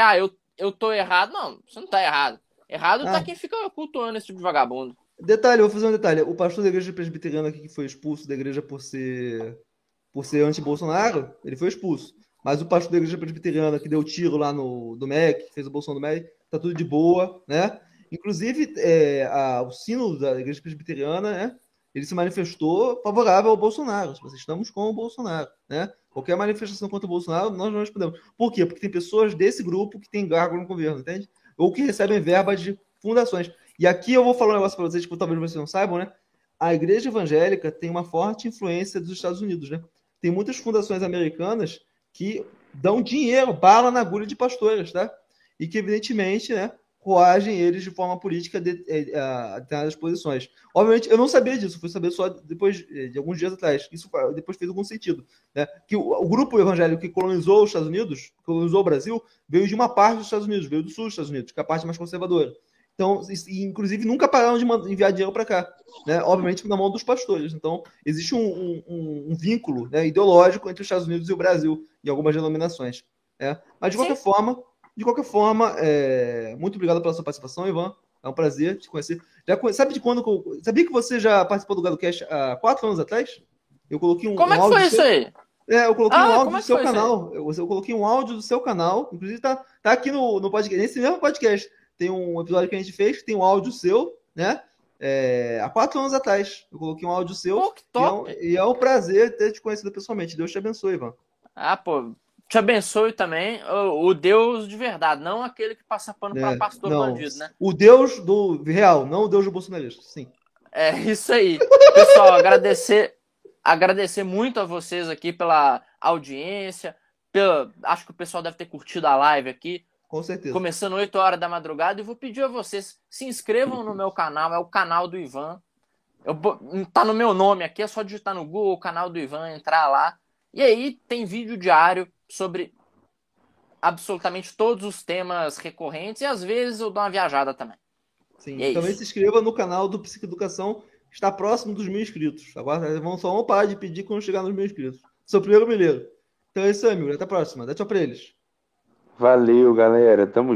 eu tô errado. Não, você não tá errado. Errado tá quem fica cultuando esse tipo de vagabundo. Detalhe, eu vou fazer um detalhe. O pastor da igreja presbiteriana aqui que foi expulso da igreja por ser anti-Bolsonaro, ele foi expulso. Mas o pastor da igreja presbiteriana que deu tiro lá do MEC, fez o Bolsonaro do MEC, tá tudo de boa, né? Inclusive, o sínodo da igreja presbiteriana, né? Ele se manifestou favorável ao Bolsonaro. Estamos com o Bolsonaro, né? Qualquer manifestação contra o Bolsonaro, nós não respondemos. Por quê? Porque tem pessoas desse grupo que tem gargo no governo, entende? Ou que recebem verba de fundações. E aqui eu vou falar um negócio para vocês, que talvez vocês não saibam, né? A igreja evangélica tem uma forte influência dos Estados Unidos, né? Tem muitas fundações americanas que dão dinheiro, bala na agulha de pastores, tá? E que, evidentemente, né, coagem eles de forma política a determinadas posições. Obviamente, eu não sabia disso, fui saber só depois de alguns dias atrás. Isso depois fez algum sentido, né? Que o grupo evangélico que colonizou os Estados Unidos, colonizou o Brasil, veio de uma parte dos Estados Unidos, veio do sul dos Estados Unidos, que é a parte mais conservadora. Então, inclusive, nunca pararam de enviar dinheiro para cá, né? Obviamente, na mão dos pastores. Então, existe um vínculo, né, ideológico entre os Estados Unidos e o Brasil, em algumas denominações. Né? Mas, de qualquer forma, muito obrigado pela sua participação, Ivan. É um prazer te conhecer. Sabia que você já participou do GadoCast há 4 anos atrás? Eu coloquei um áudio... Como é que foi isso aí? Eu coloquei um áudio do seu canal. Eu coloquei um áudio do seu canal. Inclusive, tá aqui no podcast, nesse mesmo podcast. Tem um episódio que a gente fez, que tem um áudio seu, né? Há 4 anos atrás. Eu coloquei um áudio seu. Pô, que top. E é um prazer ter te conhecido pessoalmente. Deus te abençoe, Ivan. Te abençoe também. O Deus de verdade, não aquele que passa pano para pastor bandido, né? O Deus do real, não o Deus do bolsonarista, sim. É isso aí. Pessoal, agradecer muito a vocês aqui pela audiência. Acho que o pessoal deve ter curtido a live aqui. Com certeza. Começando 8 horas da madrugada, e vou pedir a vocês, se inscrevam no meu canal, é o canal do Ivan. Tá no meu nome aqui, é só digitar no Google, o canal do Ivan, entrar lá. E aí tem vídeo diário sobre absolutamente todos os temas recorrentes e às vezes eu dou uma viajada também. Sim, é também isso. Se inscreva no canal do Psicoeducação, está próximo dos 1.000 inscritos. Agora vão parar de pedir quando chegar nos 1.000 inscritos. Sou o primeiro milheiro. Então é isso aí, amigo. Até a próxima. Dá tchau pra eles. Valeu, galera. Tamo